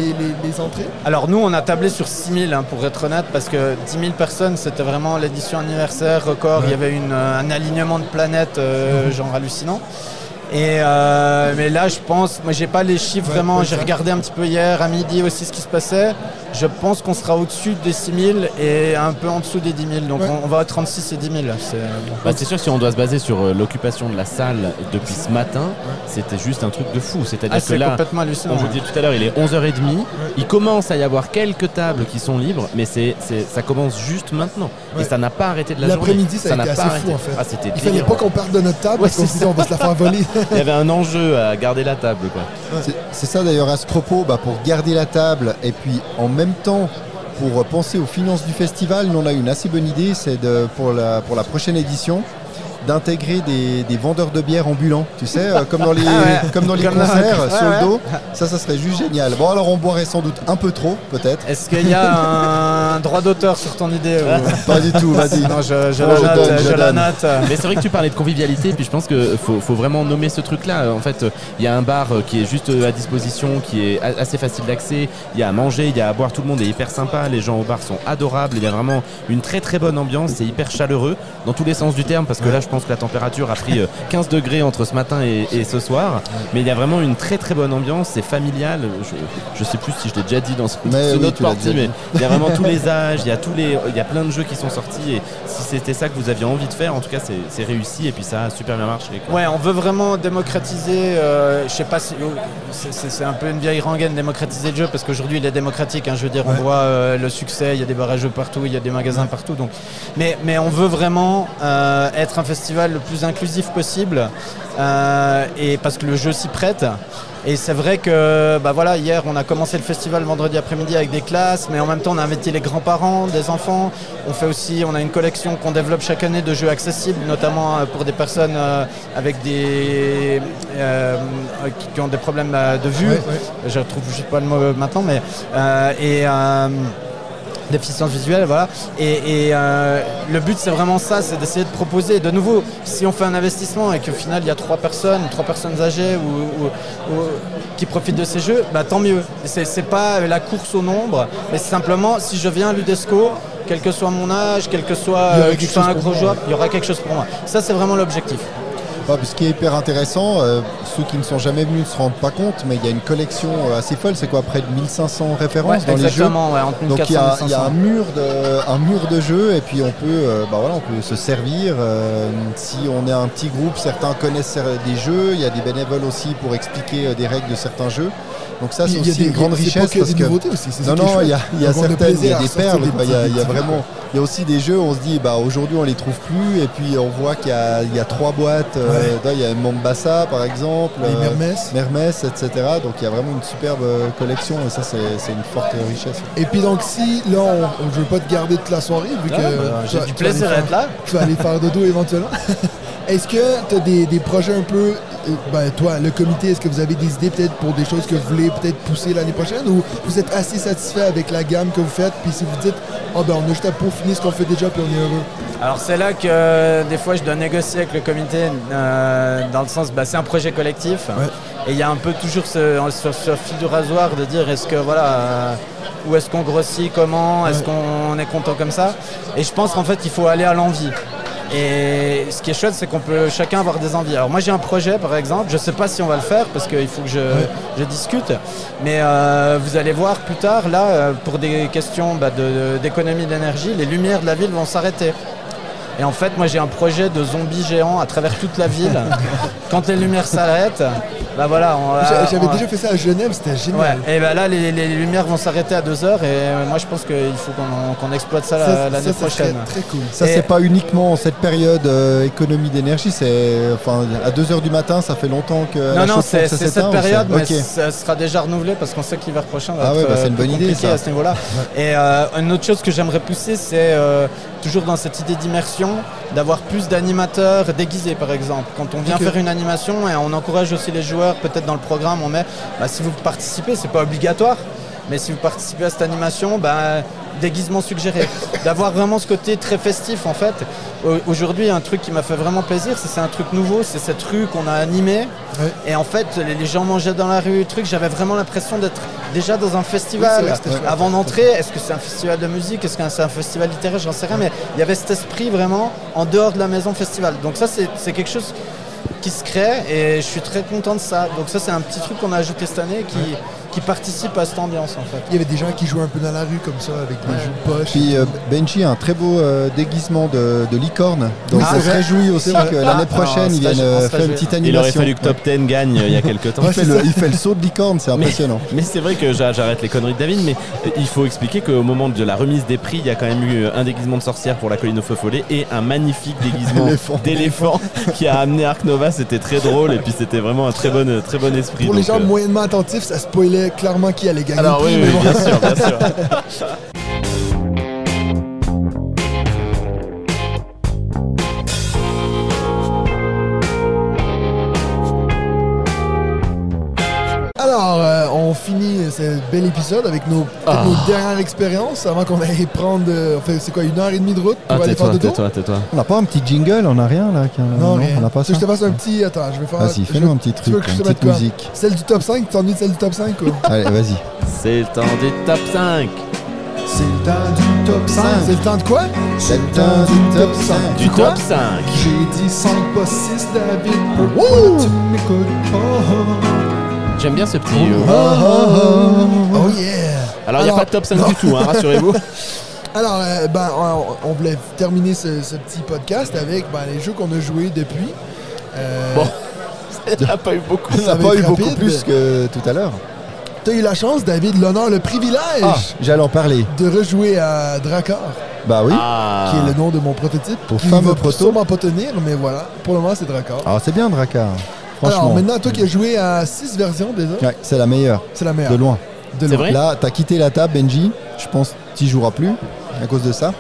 les entrées? Alors, nous, on a tablé sur 6 000, hein, pour être honnête, parce que 10 000 personnes, c'était vraiment l'édition anniversaire, record, il y avait un alignement de planètes genre hallucinant. Et mais là je pense, moi j'ai pas les chiffres vraiment, j'ai regardé un petit peu hier à midi aussi ce qui se passait, je pense qu'on sera au-dessus des 6 000 et un peu en dessous des 10 000, donc on va à 36 et 10 000. C'est sûr que si on doit se baser sur l'occupation de la salle depuis ce matin, c'était juste un truc de fou, c'est-à-dire que là, complètement hallucinant, on vous disait tout à l'heure, il est 11h30, il commence à y avoir quelques tables qui sont libres, mais ça commence juste maintenant, et ça n'a pas arrêté de la journée. L'après-midi ça a été assez fou en fait, il fallait pas qu'on parte de notre table parce qu'on se disait on va se la faire voler. Il y avait un enjeu à garder la table, quoi. C'est ça d'ailleurs à ce propos, pour garder la table et puis en même temps pour penser aux finances du festival, nous on a eu une assez bonne idée, c'est pour la prochaine édition d'intégrer des vendeurs de bière ambulants, tu sais, comme dans les, comme dans les concerts, sur le dos. Ça serait juste génial. Bon, alors on boirait sans doute un peu trop, peut-être. Est-ce qu'il y a un droit d'auteur sur ton idée ou... Pas du tout, vas-y. Non, je la note. Mais c'est vrai que tu parlais de convivialité, puis je pense qu'il faut vraiment nommer ce truc-là. En fait, il y a un bar qui est juste à disposition, qui est assez facile d'accès. Il y a à manger, il y a à boire, tout le monde est hyper sympa. Les gens au bar sont adorables. Il y a vraiment une très très bonne ambiance. C'est hyper chaleureux, dans tous les sens du terme, parce que là, je pense que la température a pris 15 degrés entre ce matin et ce soir, mais il y a vraiment une très très bonne ambiance, c'est familial, je sais plus si je l'ai déjà dit dans notre partie, mais il y a vraiment tous les âges, il y a plein de jeux qui sont sortis, et si c'était ça que vous aviez envie de faire, en tout cas c'est réussi et puis ça a super bien marché, quoi. Ouais, on veut vraiment démocratiser, je sais pas si c'est un peu une vieille rengaine, démocratiser le jeu, parce qu'aujourd'hui il est démocratique, hein, je veux dire, on voit le succès, il y a des barrages partout, il y a des magasins partout, donc mais on veut vraiment être un festival le plus inclusif possible, et parce que le jeu s'y prête. Et c'est vrai que hier on a commencé le festival vendredi après-midi avec des classes, mais en même temps on a invité les grands-parents, des enfants. On a une collection qu'on développe chaque année de jeux accessibles, notamment pour des personnes avec des qui ont des problèmes de vue. Je retrouve pas le mot maintenant, mais déficience visuelle, voilà. Et le but, c'est vraiment ça, c'est d'essayer de proposer. De nouveau, si on fait un investissement et qu'au final, il y a trois personnes âgées ou qui profitent de ces jeux, tant mieux. C'est pas la course au nombre, mais simplement, si je viens à Ludesco, quel que soit mon âge, quel que soit que je sois un gros joueur, il y aura quelque chose pour moi. Ça, c'est vraiment l'objectif. Ce qui est hyper intéressant, ceux qui ne sont jamais venus ne se rendent pas compte, mais il y a une collection assez folle, c'est quoi, près de 1500 références dans les jeux. Donc il y a un mur de jeux, et puis on peut se servir. Si on est un petit groupe, certains connaissent des jeux, il y a des bénévoles aussi pour expliquer des règles de certains jeux. Donc ça c'est aussi une grande richesse, parce que il y a des perles, il y a aussi des jeux où on se dit aujourd'hui on les trouve plus, et puis on voit qu'il y a 3 boîtes, il y a Mombasa par exemple, Mermès, etc. Donc il y a vraiment une superbe collection, et ça c'est une forte richesse. Et puis donc si là on je veux pas te garder toute la soirée, vu que j'ai du plaisir à être là, tu vas aller faire dodo éventuellement. Est-ce que tu as des projets un peu, toi, le comité, est-ce que vous avez des idées peut-être pour des choses que vous voulez peut-être pousser l'année prochaine, ou vous êtes assez satisfait avec la gamme que vous faites, puis si vous dites, on a juste à peaufiner ce qu'on fait déjà, puis on est heureux? Alors c'est là que des fois je dois négocier avec le comité dans le sens, bah, c'est un projet collectif, ouais. Et il y a un peu toujours ce fil du rasoir de dire est-ce que voilà, où est-ce qu'on grossit, comment, est-ce qu'on est content comme ça. Et je pense qu'en fait il faut aller à l'envie. Et ce qui est chouette, c'est qu'on peut chacun avoir des envies. Alors moi j'ai un projet par exemple, je sais pas si on va le faire parce qu'il faut que je discute, mais vous allez voir plus tard là, pour des questions d'économie d'énergie, les lumières de la ville vont s'arrêter. Et en fait, moi j'ai un projet de zombies géants à travers toute la ville. Quand les lumières s'arrêtent, bah voilà. J'avais déjà fait ça à Genève, c'était génial. Ouais, et bah là, les lumières vont s'arrêter à 2 heures. Et moi je pense qu'il faut qu'on exploite ça l'année prochaine. Très cool. Ça c'est pas uniquement cette période économie d'énergie. C'est enfin à 2 heures du matin, ça fait longtemps que. Non, c'est cette période, mais ça sera déjà renouvelé parce qu'on sait qu'hiver prochain va être c'est une bonne idée à ce niveau-là. Et une autre chose que j'aimerais pousser, c'est toujours dans cette idée d'immersion, d'avoir plus d'animateurs déguisés par exemple. Quand on vient faire une animation, et on encourage aussi les joueurs, peut-être dans le programme on met, bah, si vous participez, c'est pas obligatoire, mais si vous participez à cette animation, bah, déguisement suggéré. D'avoir vraiment ce côté très festif en fait. Aujourd'hui, un truc qui m'a fait vraiment plaisir, c'est un truc nouveau, c'est cette rue qu'on a animée. Oui. Et en fait, les gens mangeaient dans la rue, j'avais vraiment l'impression d'être déjà dans un festival. Oui, c'est vrai, avant d'entrer, est-ce que c'est un festival de musique, est-ce que c'est un festival littéraire, j'en sais rien, mais il y avait cet esprit vraiment en dehors de la maison festival. Donc ça, c'est quelque chose qui se crée et je suis très content de ça. Donc ça, c'est un petit truc qu'on a ajouté cette année qui participe à cette ambiance en fait. Il y avait des gens qui jouaient un peu dans la rue comme ça avec des jeux de poche. Puis Benji a un très beau déguisement de licorne. Donc on se réjouit aussi que l'année prochaine ils viennent faire une petite animation. Il aurait fallu que Top Ten gagne il y a quelques temps. Il fait le saut de licorne, c'est impressionnant. Mais c'est vrai que j'arrête les conneries de David, mais il faut expliquer qu'au moment de la remise des prix, il y a quand même eu un déguisement de sorcière pour la colline au feu follet et un magnifique déguisement d'éléphant qui a amené Ark Nova. C'était très drôle et puis c'était vraiment un très bon esprit. Pour les gens moyennement attentifs, ça spoilait clairement qui allait gagner. Alors oui, bien sûr, bien sûr. Alors, on finit ce bel épisode avec nos dernières expériences avant qu'on aille prendre, c'est quoi, 1h30 de route pour aller faire de dos. On n'a pas un petit jingle, on n'a rien là. On n'a pas ça. Je te passe un petit. Attends, je vais faire. Vas-y, fais-nous un petit truc, une petite musique. Celle du top 5, tu t'ennuies de celle du top 5 quoi. Allez, vas-y. C'est le temps du top 5. C'est le temps du top 5. C'est le temps de quoi? C'est le temps du top 5. Du top 5. J'ai dit 5 pas 6, David. Pourquoi tu m'écoutes pas? J'aime bien ce petit. Oh yeah! Alors il n'y a pas de top 5 du tout, hein, rassurez-vous. Alors on voulait terminer ce petit podcast avec les jeux qu'on a joués depuis. Bon, ça n'a pas eu beaucoup. Ça n'a pas eu beaucoup plus que tout à l'heure. Tu as eu la chance, David, l'honneur, le privilège. Ah, j'allais en parler. De rejouer à Dracar. Bah oui. Ah. Qui est le nom de mon prototype. Pour fameux proto. Sûrement pas tenir, mais voilà. Pour le moment, c'est Dracar. Alors c'est bien Dracar. Alors maintenant, toi qui as joué à 6 versions déjà, ouais, c'est la meilleure. C'est la meilleure. De loin. C'est vrai. Là, t'as quitté la table, Benji. Je pense que t'y joueras plus à cause de ça.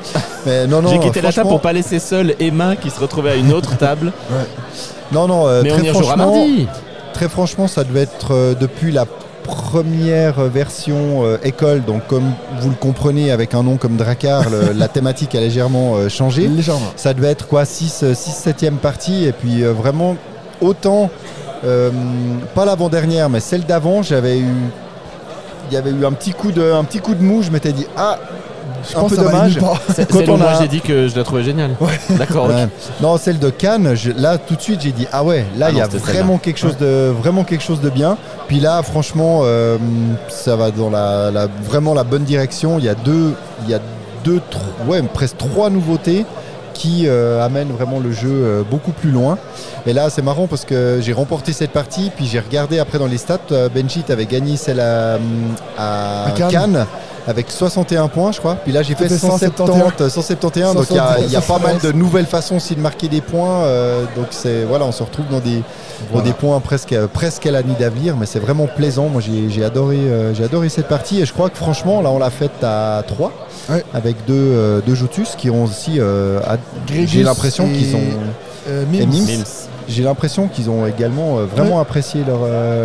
Mais non. J'ai quitté la table pour pas laisser seule Emma qui se retrouvait à une autre table. Ouais. Non. Mais on y rejouera mardi. Très franchement, ça devait être depuis la première version école, donc comme vous le comprenez avec un nom comme Dracar, la thématique a légèrement changé. Légèrement. Ça devait être quoi, 6-7e partie, et puis vraiment. Autant, pas l'avant-dernière, mais celle d'avant, il y avait eu un petit coup de mou, je m'étais dit, un peu dommage. Celle où moi j'ai dit que je la trouvais géniale. Ouais. D'accord. Ouais. Non, celle de Cannes, là tout de suite j'ai dit, il y a vraiment quelque chose de bien. Puis là, franchement, ça va dans vraiment la bonne direction. Il y a presque 3 nouveautés qui amène vraiment le jeu beaucoup plus loin. Et là, c'est marrant parce que j'ai remporté cette partie, puis j'ai regardé après dans les stats, Benji t'avait gagné celle à Cannes avec 61 points, je crois. Puis là, j'ai fait 171. Donc, il y a pas mal de nouvelles façons aussi de marquer des points. Donc, on se retrouve dans des points presque à l'année d'avenir. Mais c'est vraiment plaisant. Moi, j'ai adoré cette partie. Et je crois que franchement, là, on l'a faite à 3 avec deux Joutus qui ont aussi... j'ai l'impression qu'ils ont... Mims. J'ai l'impression qu'ils ont également vraiment apprécié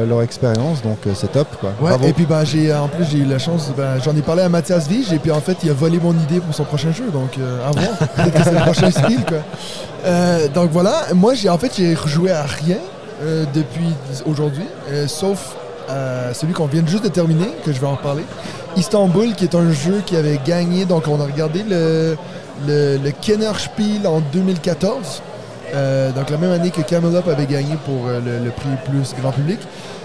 leur expérience, donc c'est top quoi. Ouais, et puis bah, en plus j'ai eu la chance, bah, j'en ai parlé à Mathias Wigge et puis en fait il a volé mon idée pour son prochain jeu, donc à voir, peut-être que c'est le prochain style quoi. Donc voilà, moi j'ai rejoué à rien depuis aujourd'hui, sauf celui qu'on vient juste de terminer, que je vais en parler. Istanbul, qui est un jeu qui avait gagné, donc on a regardé le Kennerspiel en 2014. Donc la même année que Camel Up avait gagné pour le prix plus grand public.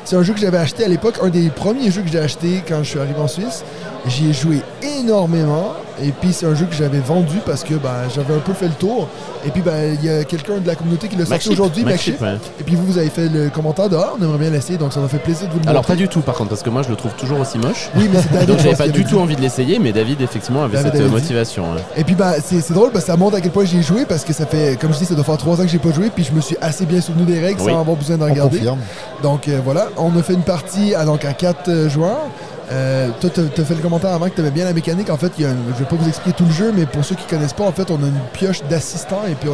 C'est un jeu que j'avais acheté à l'époque, un des premiers jeux que j'ai acheté quand je suis arrivé en Suisse. J'y ai joué énormément et puis c'est un jeu que j'avais vendu parce que ben, j'avais un peu fait le tour. Et puis ben, y a quelqu'un de la communauté qui l'a sorti aujourd'hui, Maxip. Ouais. Et puis vous avez fait le commentaire dehors, on aimerait bien l'essayer, donc ça m'a fait plaisir de vous le montrer. Alors pas du tout par contre, parce que moi je le trouve toujours aussi moche. Oui, mais c'est David. Donc j'avais pas du tout envie de l'essayer, mais David effectivement avait cette motivation. Ouais. Et puis ben, c'est drôle parce que ça montre à quel point j'y ai joué, parce que ça fait, comme je dis, ça doit faire 3 ans que j'ai pas joué, puis je me suis assez bien souvenu des règles sans avoir besoin d'en regarder. Donc voilà, on a fait une partie à 4 joueurs. Toi, t'as fait le commentaire avant que t'aimais bien la mécanique. En fait, je vais pas vous expliquer tout le jeu, mais pour ceux qui connaissent pas, en fait, on a une pioche d'assistant et puis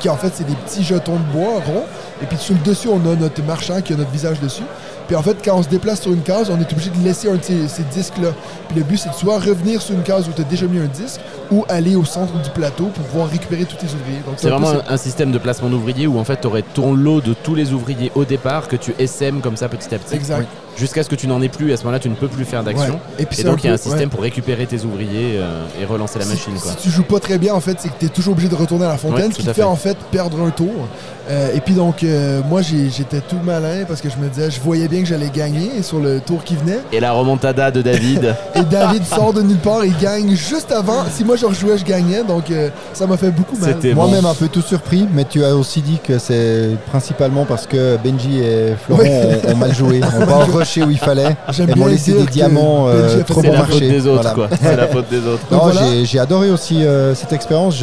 qui en fait c'est des petits jetons de bois ronds. Et puis sur le dessus, on a notre marchand qui a notre visage dessus. Puis en fait, quand on se déplace sur une case, on est obligé de laisser un de ces disques-là. Puis le but, c'est de soit revenir sur une case où tu as déjà mis un disque, ou aller au centre du plateau pour pouvoir récupérer tous tes ouvriers. Donc, c'est vraiment un système de placement d'ouvriers où en fait, tu aurais ton lot de tous les ouvriers au départ que tu SM comme ça petit à petit. Exact. Jusqu'à ce que tu n'en aies plus, et à ce moment-là, tu ne peux plus faire d'action. Ouais. Et donc, il y a un système pour récupérer tes ouvriers et relancer la machine. Quoi. Si tu joues pas très bien, en fait, c'est que tu es toujours obligé de retourner à la fontaine, ce qui te fait en fait perdre un tour. Et puis donc, moi, j'étais tout malin parce que je me disais, je voyais bien que j'allais gagner sur le tour qui venait. Et la remontada de David. Et David sort de nulle part, il gagne juste avant. Si moi je rejouais, je gagnais, donc ça m'a fait beaucoup mal. Moi-même un peu tout surpris, mais tu as aussi dit que c'est principalement parce que Benji et Florent ont mal joué. On va rusher où il fallait. J'aime bien laisser des diamants trop bon marché. C'est la faute des autres. Non, voilà. J'ai adoré aussi cette expérience.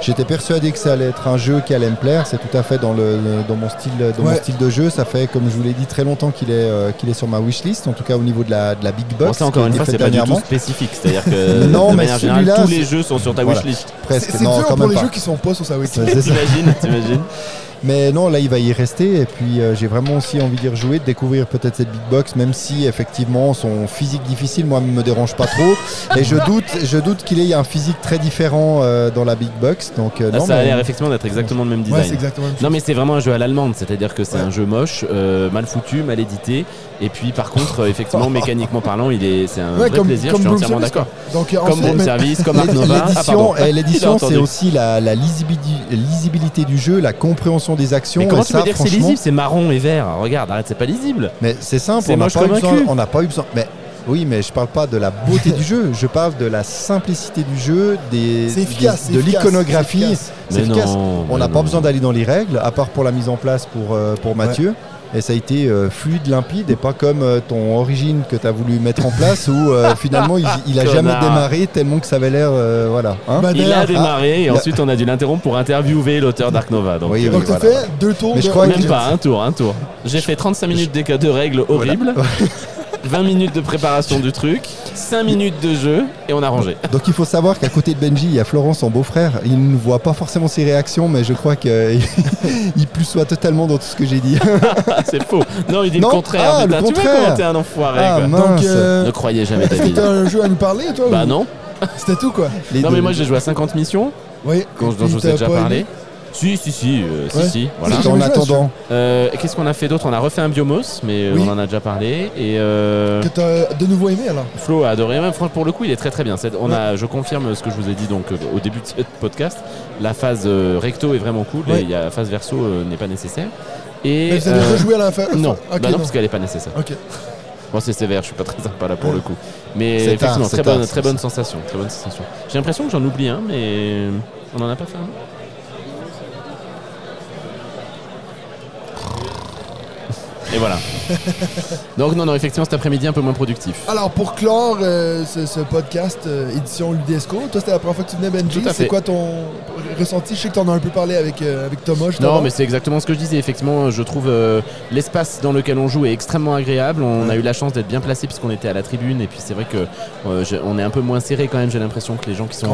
J'étais persuadé que ça allait être un jeu qui allait me plaire, c'est tout à fait dans mon style de jeu. Ça fait, comme je vous l'ai dit, très longtemps qu'il est sur ma wishlist, en tout cas au niveau de la big box. Bon, ça encore une fois, c'est pas du tout spécifique, c'est-à-dire que non, de manière générale, tous les jeux sont sur ta wishlist. Presque. C'est dur pour les jeux qui sont pas sur sa wishlist. T'imagines. Mais non, là il va y rester et puis j'ai vraiment aussi envie d'y rejouer, de découvrir peut-être cette big box, même si effectivement son physique difficile, moi, ne me dérange pas trop. Et je doute qu'il ait un physique très différent dans la big box. Donc, ça a l'air effectivement d'être exactement le même design. Ouais, c'est exactement le même. Non, mais c'est vraiment un jeu à l'allemande, c'est-à-dire que c'est un jeu moche, mal foutu, mal édité. Et puis par contre, effectivement, mécaniquement parlant, c'est un vrai plaisir, je suis entièrement d'accord. Comme Room Service, comme Ark Nova. L'édition, c'est aussi la lisibilité du jeu, la compréhension des actions. Mais comment tu peux dire que c'est lisible? C'est marron et vert. Regarde, arrête, c'est pas lisible. Mais c'est simple, on n'a pas eu besoin. Mais oui, mais je parle pas de la beauté du jeu, je parle de la simplicité du jeu, de l'iconographie. C'est efficace. On n'a pas besoin d'aller dans les règles, à part pour la mise en place pour Mathieu. Ouais. Et ça a été fluide, limpide, et pas comme ton origine que tu as voulu mettre en place où finalement il a jamais démarré tellement que ça avait l'air... il a démarré et ensuite on a dû l'interrompre pour interviewer l'auteur d'Ark Nova. Donc tu fais 2 tours, un tour. J'ai fait 35 minutes de règles horribles. Voilà. 20 minutes de préparation du truc, 5 minutes de jeu et on a rangé. Donc il faut savoir qu'à côté de Benji, il y a Florent, son beau-frère. Il ne voit pas forcément ses réactions, mais je crois qu'il plussoit totalement dans tout ce que j'ai dit. C'est faux. Non, il dit le contraire. Tu vois comment t'es un enfoiré. Ne croyez jamais ta vie. C'était un jeu à nous parler, toi? Bah non. C'était tout quoi. Mais moi j'ai joué à 50 missions. Oui. Dont je vous ai déjà parlé. Si. Voilà. En attendant. Qu'est-ce qu'on a fait d'autre? On a refait un Biomos, mais on en a déjà parlé. Et que t'as de nouveau aimé alors? Flo a adoré. Même franchement, pour le coup, il est très très bien. Je confirme ce que je vous ai dit donc au début de ce podcast. La phase recto est vraiment cool. Et la phase verso n'est pas nécessaire. Et mais vous avez rejoué à la fin? Non. Okay, non, parce qu'elle n'est pas nécessaire. Ok. Bon, c'est sévère, je suis pas très sympa là pour le coup. Mais effectivement, très bonne sensation. J'ai l'impression que j'en oublie un, mais on en a pas fait un. Et voilà. Donc non, effectivement, cet après-midi un peu moins productif. Alors pour clore ce podcast édition Ludesco, toi c'était la première fois que tu venais, Benji. C'est quoi ton ressenti? Je sais que tu en as un peu parlé avec Thomas. Non, mais c'est exactement ce que je disais. Effectivement, je trouve l'espace dans lequel on joue est extrêmement agréable. On a eu la chance d'être bien placé puisqu'on était à la tribune, et puis c'est vrai que on est un peu moins serré quand même. J'ai l'impression que les gens qui sont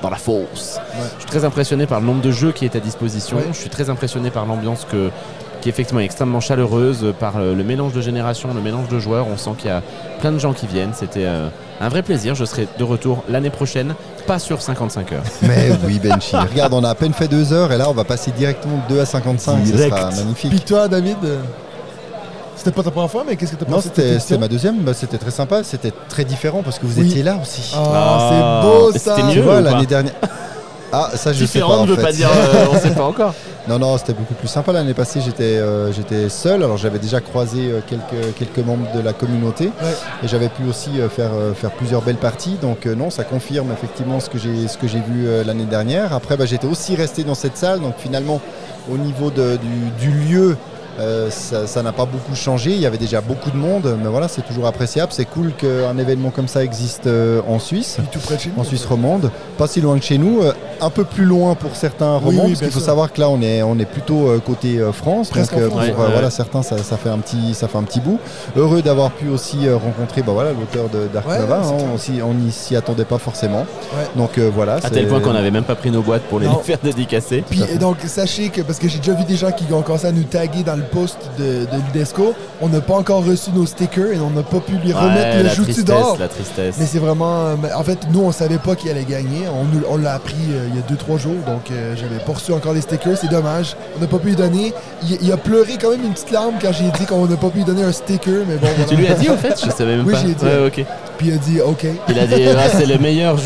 dans la fosse. Ouais. Je suis très impressionné par le nombre de jeux qui est à disposition. Ouais. Je suis très impressionné par l'ambiance qui effectivement est extrêmement chaleureuse, par le mélange de générations, le mélange de joueurs. On sent qu'il y a plein de gens qui viennent. C'était un vrai plaisir. Je serai de retour l'année prochaine, pas sur 55 heures. Mais oui, Benji, regarde, on a à peine fait 2 heures et là on va passer directement de 2 à 55. Direct. Ce sera magnifique. Puis toi, David, c'était pas ta première fois, mais qu'est-ce que t'as pensé? Non, c'était ma deuxième. Bah, c'était très sympa, c'était très différent parce que vous étiez là aussi. Oh, c'est beau ça. C'était mieux l'année dernière. Ah, ça je sais pas, en fait. Veut pas dire, on sait pas encore. Non, c'était beaucoup plus sympa. L'année passée, j'étais seul. Alors, j'avais déjà croisé quelques membres de la communauté, et j'avais pu aussi faire plusieurs belles parties. Donc, non, ça confirme effectivement ce que j'ai vu l'année dernière. Après, j'étais aussi resté dans cette salle. Donc, finalement, au niveau du lieu, ça n'a pas beaucoup changé. Il y avait déjà beaucoup de monde, mais voilà, c'est toujours appréciable. C'est cool qu'un événement comme ça existe en Suisse, tout près de chez nous, en Suisse romande, pas si loin de chez nous, un peu plus loin pour certains romands, parce qu'il faut savoir que là on est plutôt côté France, presque donc, en France. Voilà, certains ça fait un petit bout. Heureux d'avoir pu aussi rencontrer l'auteur d'Ark Nova, on n'y s'y attendait pas forcément. Donc voilà, à tel point qu'on n'avait même pas pris nos boîtes pour les faire dédicacer. Puis, et donc sachez que, parce que j'ai déjà vu des gens qui ont commencé à nous taguer dans le post de Ludesco, on n'a pas encore reçu nos stickers et on n'a pas pu lui remettre le joutu d'or. La tristesse. Mais c'est vraiment... En fait, nous, on ne savait pas qui allait gagner. On l'a appris il y a 2-3 jours, donc j'avais pas reçu encore les stickers. C'est dommage. On n'a pas pu lui donner. Il a pleuré quand même une petite larme quand j'ai dit qu'on n'a pas pu lui donner un sticker. Mais bon, voilà. Tu lui as dit, en fait? Je savais même pas. Oui, j'ai dit. Ouais, OK. Puis il a dit OK. Il a dit c'est le meilleur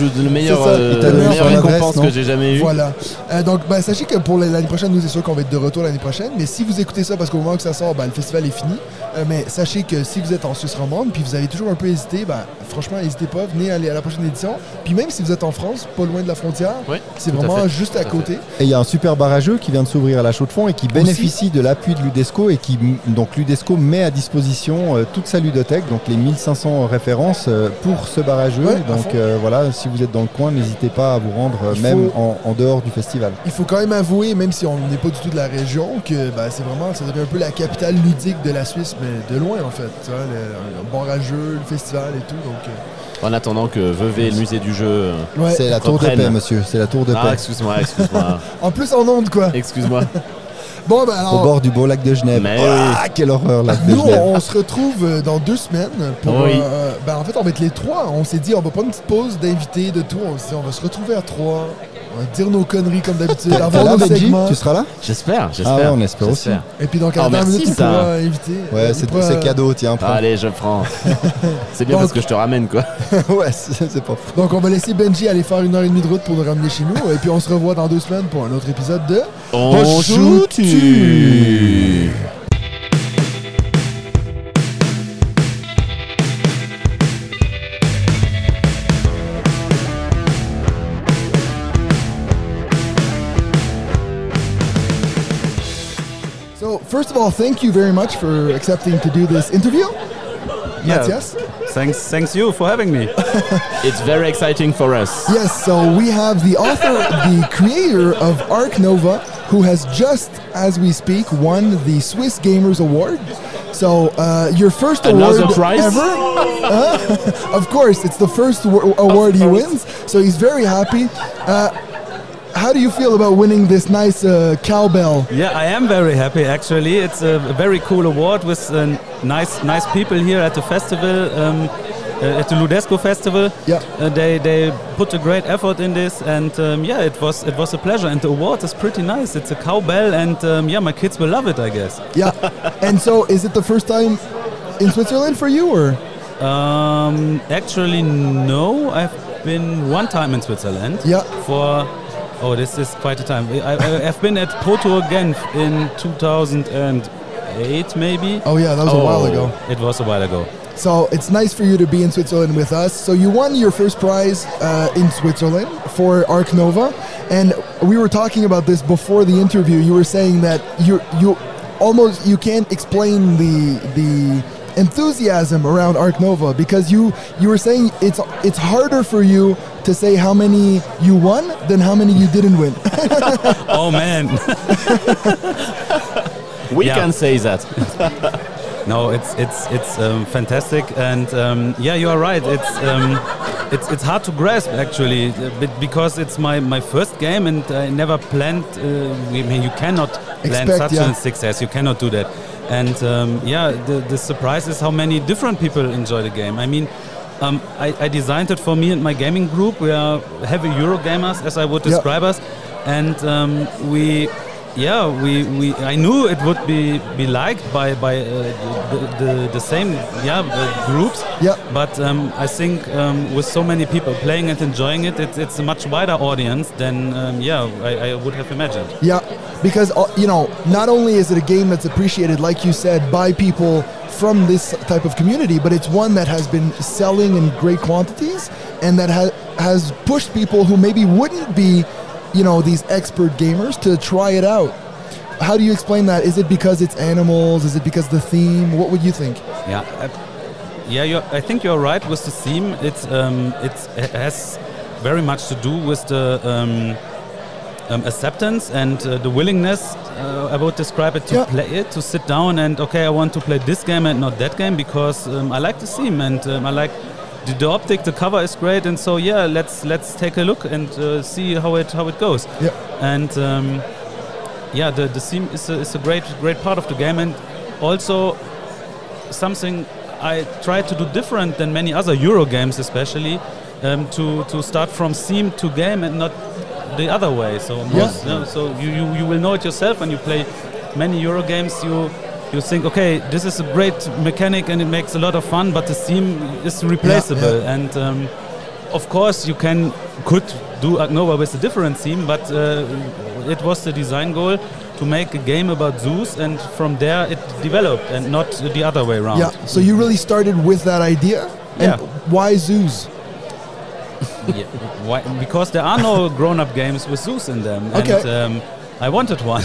récompense que j'ai jamais eu. Voilà. Donc sachez que pour l'année prochaine, nous, c'est sûr qu'on va être de retour l'année prochaine. Mais si vous écoutez ça, parce qu'au moment que ça sort, le festival est fini. Mais sachez que si vous êtes en Suisse romande puis vous avez toujours un peu hésité, franchement, n'hésitez pas, venez aller à la prochaine édition. Puis même si vous êtes en France, pas loin de la frontière, c'est vraiment juste à côté. Et il y a un super bar à jeux qui vient de s'ouvrir à la Chaux-de-Fonds et qui bénéficie de l'appui de Ludesco, et qui donc Ludesco met à disposition toute sa ludothèque, donc les 1500 références pour ce bar à jeux. Donc voilà, si vous êtes dans le coin, n'hésitez pas à vous rendre en dehors du festival. Il faut quand même avouer, même si on n'est pas du tout de la région, que c'est vraiment, ça devient un peu la capitale ludique de la Suisse, mais de loin en fait. Tu vois, le bar à jeux, le festival et tout. Donc, en attendant que Vevey, le musée du jeu, c'est la tour de paix, monsieur. C'est la tour de paix. Excuse-moi. En plus en ondes, quoi. Excuse-moi. Bon, alors, au bord du beau lac de Genève. Quelle horreur, lac de Genève. Nous, on se retrouve dans 2 semaines pour. En fait, on va être les 3. On s'est dit, on va prendre une petite pause d'invités de tout. On va se retrouver à 3. On va dire nos conneries comme d'habitude. Tu seras là? J'espère. Ah ouais, on espère aussi. Et puis dans 40 minutes, tu pourras inviter. Ouais, c'est cadeau, tiens. Allez, je prends. C'est bien parce que je te ramène, quoi. Ouais, c'est pas fou. Donc on va laisser Benji aller faire 1h30 de route pour nous ramener chez nous. Et puis on se revoit dans 2 semaines pour un autre épisode de On Joue-tu. First of all, thank you very much for accepting to do this interview. Mathias. Thanks you for having me. It's very exciting for us. Yes, so we have the author, the creator of Ark Nova, who has just, as we speak, won the Swiss Gamers Award. So your first award ever. Of course, it's the first award he wins, so he's very happy. How do you feel about winning this nice cowbell? Yeah, I am very happy, actually. It's a very cool award with nice people here at the festival, at the Ludesco festival. Yeah. They put a great effort in this, and it was a pleasure. And the award is pretty nice. It's a cowbell, and my kids will love it, I guess. Yeah. And so, is it the first time in Switzerland for you, or? Actually, no. I've been one time in Switzerland. Yeah. For. Oh, this is quite a time. I've been at Proto Genf in 2008, maybe. Oh, yeah, that was a while ago. It was a while ago. So it's nice for you to be in Switzerland with us. So you won your first prize in Switzerland for Ark Nova. And we were talking about this before the interview. You were saying that you almost you can't explain the enthusiasm around Ark Nova, because you were saying it's harder for you to say how many you won than how many you didn't win. Oh man. We can say that. No, it's fantastic, and yeah, you are right. It's hard to grasp actually, because it's my first game, and I never planned. I mean, you cannot plan such a success. You cannot do that. And yeah, the surprise is how many different people enjoy the game. I mean, I designed it for me and my gaming group. We are heavy Eurogamers, as I would describe us, and we I knew it would be liked by the same groups. Yeah. But I think with so many people playing it, enjoying it, it's a much wider audience than I would have imagined. Yeah, because you know, not only is it a game that's appreciated, like you said, by people from this type of community, but it's one that has been selling in great quantities and that has pushed people who maybe wouldn't be, you know, these expert gamers to try it out. How do you explain that? Is it because it's animals? Is it because the theme? What would you think? Yeah, I think you're right with the theme. It has very much to do with the acceptance and the willingness. I would describe it to play it, to sit down and okay, I want to play this game and not that game because I like the theme and I like. The optic, the cover is great, and so yeah, let's take a look and see how it goes. Yeah. And the theme is a great part of the game, and also something I try to do different than many other Euro games, especially to start from theme to game and not the other way. So most, so you will know it yourself when you play many Euro games. You think, okay, this is a great mechanic and it makes a lot of fun, but the theme is replaceable. And of course, you could do Ark Nova with a different theme, but it was the design goal to make a game about zoos, and from there it developed, and not the other way around. Yeah. So you really started with that idea. And why zoos? Why? Because there are no grown-up games with zoos in them. Okay. And, I wanted one.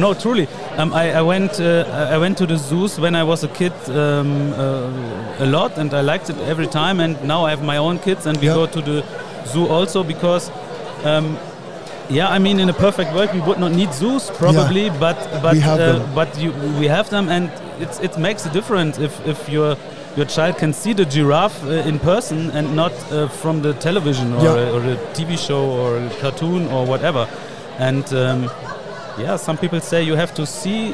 No, truly. I went to the zoos when I was a kid a lot, and I liked it every time. And now I have my own kids, and we go to the zoo also because, I mean, in a perfect world we would not need zoos probably, but we have them. We have them, and it makes a difference if your child can see the giraffe in person and not from the television or a TV show or a cartoon or whatever. And some people say you have to see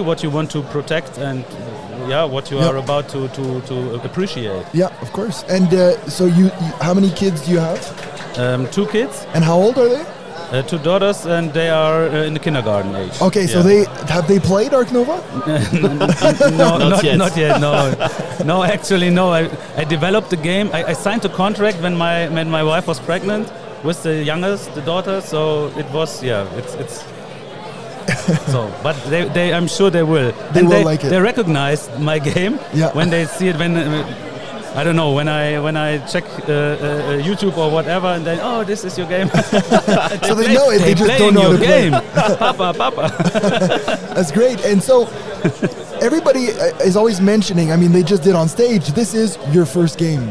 what you want to protect and what you are about to appreciate. Yeah, of course. And so you how many kids do you have? 2 kids. And how old are they? 2 daughters, and they are in the kindergarten age. Okay, so have they played Ark Nova? No, not yet. No, actually, no. I developed the game. I signed a contract when my wife was pregnant. With the youngest, the daughter, so it was it's so. But they I'm sure they will. They will like it. They recognize my game when they see it. When I don't know, when I check YouTube or whatever, and then this is your game. So they know it. They just don't know the game. Papa. That's great. And so everybody is always mentioning. I mean, they just did on stage. This is your first game.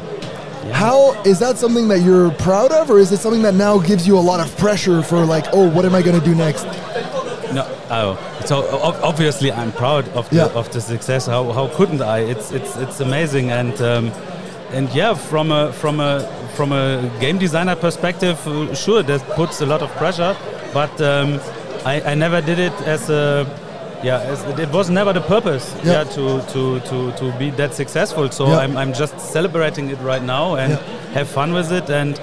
How is that something that you're proud of, or is it something that now gives you a lot of pressure for like, what am I going to do next? No, so obviously I'm proud of the success. How couldn't I? It's amazing, and from a game designer perspective, sure that puts a lot of pressure, but I never did it as a. It was never the purpose. To be that successful. So I'm just celebrating it right now and have fun with it. And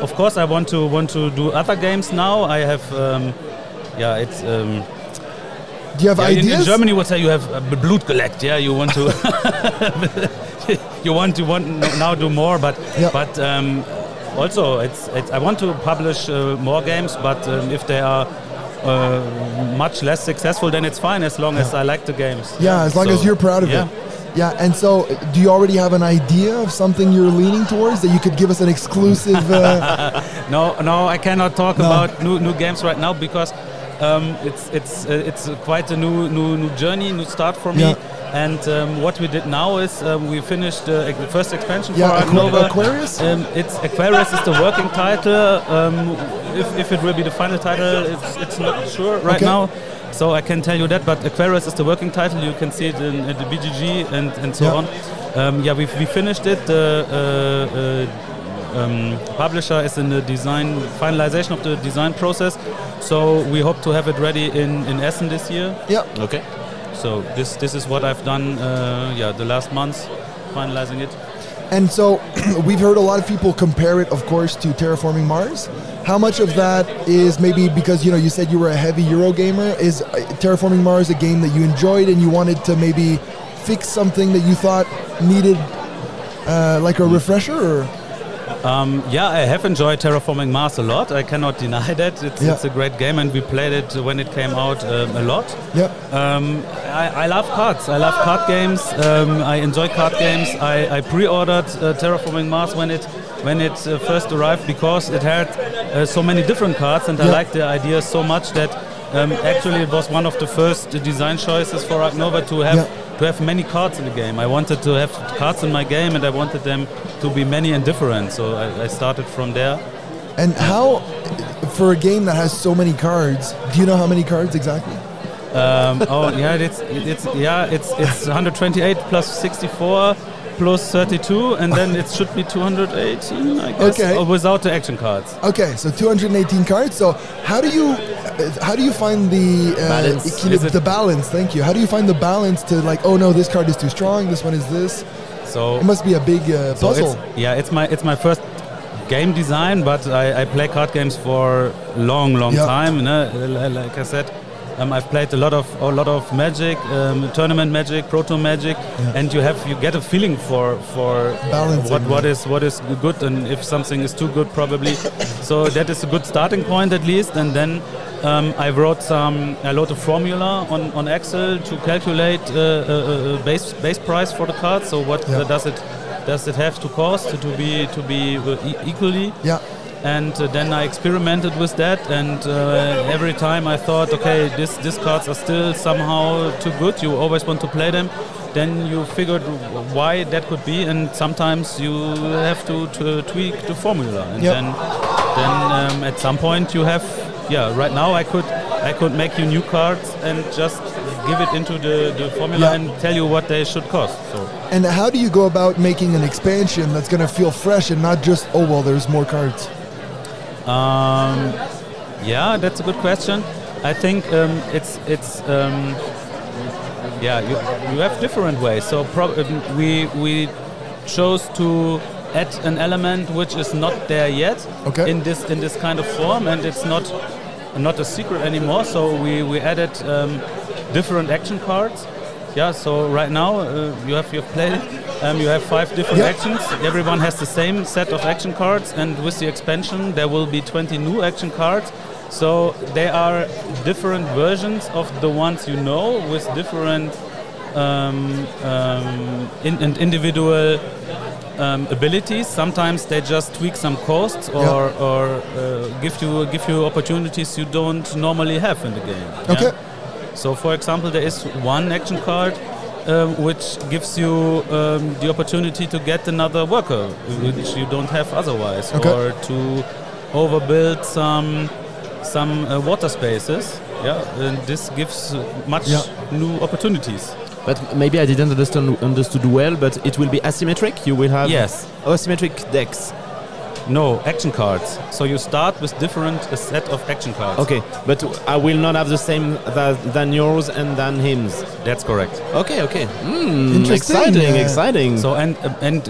of course, I want to do other games now. I have, it's. Do you have ideas? In Germany, would say you have Blutgelect. Yeah, you want to. you want now do more, but also it's. I want to publish more games, but if they are. Much less successful, then it's fine as long as I like the games. Yeah, as long as you're proud of it. Yeah, and so do you already have an idea of something you're leaning towards that you could give us an exclusive? No, I cannot talk about new games right now because It's quite a new journey, new start for me. Yeah. And what we did now is we finished the first expansion for Ark Nova. Aquarius? It's Aquarius is the working title. If it will be the final title, it's not sure right now. So I can tell you that, but Aquarius is the working title. You can see it at the BGG and so on. We finished it. Publisher is in the design finalization of the design process. So we hope to have it ready in Essen this year. Yeah. Okay. So this is what I've done. The last months finalizing it. And so we've heard a lot of people compare it, of course, to Terraforming Mars. How much of that is maybe because, you know, you said you were a heavy Euro gamer? Is Terraforming Mars a game that you enjoyed and you wanted to maybe fix something that you thought needed like a refresher? Or? I have enjoyed Terraforming Mars a lot. I cannot deny that. It's a great game, and we played it when it came out a lot. Yeah. I love cards. I love card games. I enjoy card games. I pre-ordered Terraforming Mars when it first arrived because it had so many different cards, and I liked the idea so much that actually it was one of the first design choices for Ark Nova to have. Yeah. To have many cards in the game. I wanted to have cards in my game, and I wanted them to be many and different. So I started from there. And how, for a game that has so many cards, do you know how many cards exactly? It's 128 plus 64 plus 32, and then it should be 218, I guess, or without the action cards. Okay, so 218 cards. So how do you find the balance? The balance, thank you. How do you find the balance to like, oh no, this card is too strong, this one is this? So it must be a big puzzle. It's my first game design, but I play card games for long time. You know? Like I said, I've played a lot of Magic, tournament Magic, proto Magic, and you get a feeling for balancing what is good, and if something is too good, probably. So that is a good starting point at least. And then I wrote a formula on Excel to calculate a base price for the card. So what does it have to cost to be equally? Yeah. And then I experimented with that, and every time I thought, okay, these cards are still somehow too good, you always want to play them, then you figured why that could be, and sometimes you have to tweak the formula. And then at some point you have, right now I could make you new cards and just give it into the formula and tell you what they should cost. So. And how do you go about making an expansion that's going to feel fresh and not just, oh, well, there's more cards? That's a good question. I think you have different ways. So we chose to add an element which is not there yet in this kind of form, and it's not a secret anymore. So we added different action cards. Yeah. So right now you have played it. You have 5 different actions. Everyone has the same set of action cards, and with the expansion there will be 20 new action cards. So they are different versions of the ones you know, with different individual abilities. Sometimes they just tweak some costs or give you opportunities you don't normally have in the game. Okay. Yeah? So, for example, there is one action card which gives you the opportunity to get another worker, which you don't have otherwise, or to overbuild some water spaces. Yeah, and this gives much new opportunities. But maybe I didn't understood well. But it will be asymmetric. You will have asymmetric decks. No, action cards. So you start with a set of action cards. Okay, but I will not have the same than yours and than him's. That's correct. Okay. Exciting. So and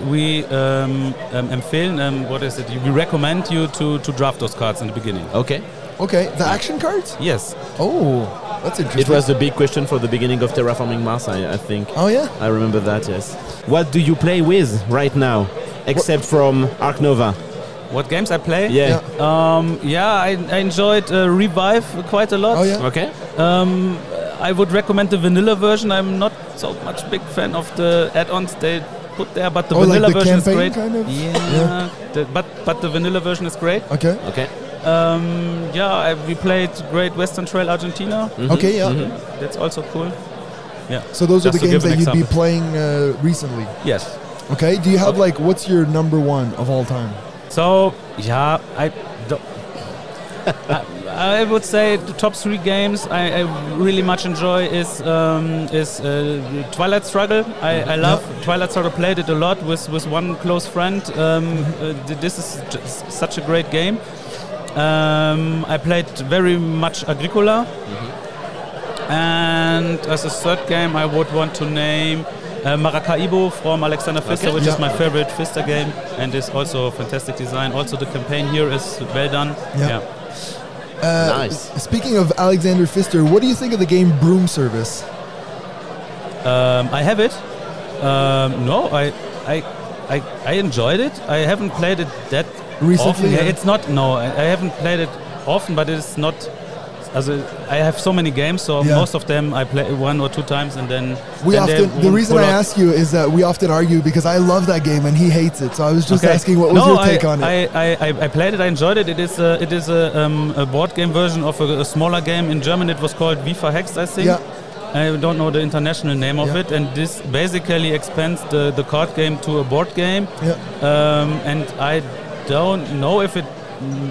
we empfehlen, what is it? We recommend you to draft those cards in the beginning. Okay, the action cards? Yes. Oh, that's interesting. It was the big question for the beginning of Terraforming Mars, I think. Oh, yeah? I remember that, yes. What do you play with right now, except from Ark Nova? What games I play? I enjoyed Revive quite a lot. Oh, yeah? Okay. I would recommend the vanilla version. I'm not so much big fan of the add-ons they put there, but the vanilla version is great. Kind of? Yeah. But the vanilla version is great. Okay. We played Great Western Trail Argentina. Mm-hmm. Okay, yeah. Mm-hmm. That's also cool. Yeah. So those are the games that you'd be playing recently? Yes. Okay, do you have like, what's your number one of all time? So, yeah, I would say the top three games I really much enjoy is Twilight Struggle. I love Twilight Struggle. Played it a lot with one close friend. This is just such a great game. I played very much Agricola. Mm-hmm. And as a third game, I would want to name Maracaibo from Alexander Pfister, which is my favorite Pfister game, and is also fantastic design. Also, the campaign here is well done. Yeah. Nice. Speaking of Alexander Pfister, what do you think of the game Broom Service? I have it. I enjoyed it. I haven't played it that recently. Often. Yeah. It's not. No, I haven't played it often, but it's not. I have so many games, so most of them I play one or two times, and then the reason I ask you is that we often argue because I love that game and he hates it. So I was just asking what was your take on it. I played it. I enjoyed it. It is a board game version of a smaller game. In German, it was called Wie verhext, I think. Yeah. I don't know the international name of it, and this basically expands the card game to a board game. Yeah. And I don't know if it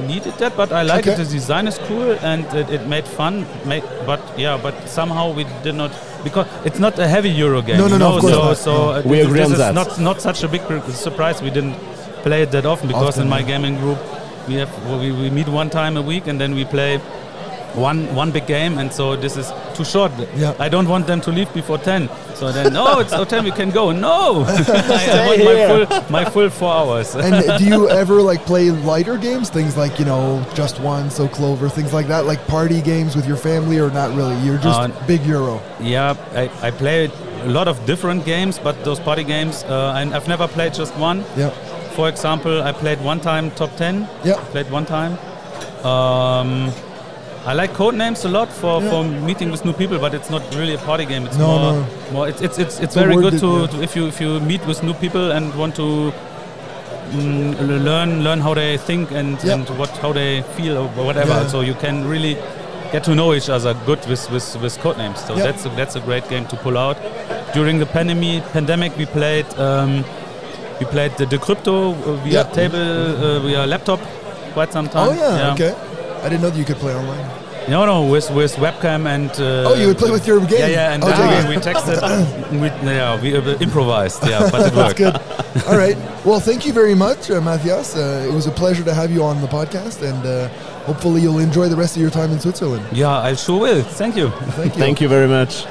needed that, but I like it. The design is cool and it made fun. But somehow we did not, because it's not a heavy Euro game. No, of course not. So we agree on that. This is not such a big surprise. We didn't play it that often because in my gaming group we meet one time a week and then we play one big game, and so this is too short. Yeah. I don't want them to leave before 10. So then, it's 10, we can go. No! I want my full 4 hours. And do you ever play lighter games? Things like, Just One, So Clover, things like that, like party games with your family, or not really? You're just big Euro. Yeah, I play a lot of different games, but those party games, and I've never played Just One. Yeah. For example, I played one time Top Ten. Yeah. Played one time. I like Codenames a lot for meeting with new people, but it's not really a party game. It's more it's very good to if you meet with new people and want to learn how they think and how they feel or whatever. Yeah. So you can really get to know each other good with Codenames. So that's a great game to pull out. During the pandemic, we played the Decrypto via table via laptop quite some time. Oh yeah. Okay. I didn't know that you could play online. No, with webcam and... you would play with your game? Yeah, and we texted. we improvised, but it worked. That's good. All right. Well, thank you very much, Mathias. It was a pleasure to have you on the podcast, and hopefully you'll enjoy the rest of your time in Switzerland. Yeah, I sure will. Thank you. Thank you very much.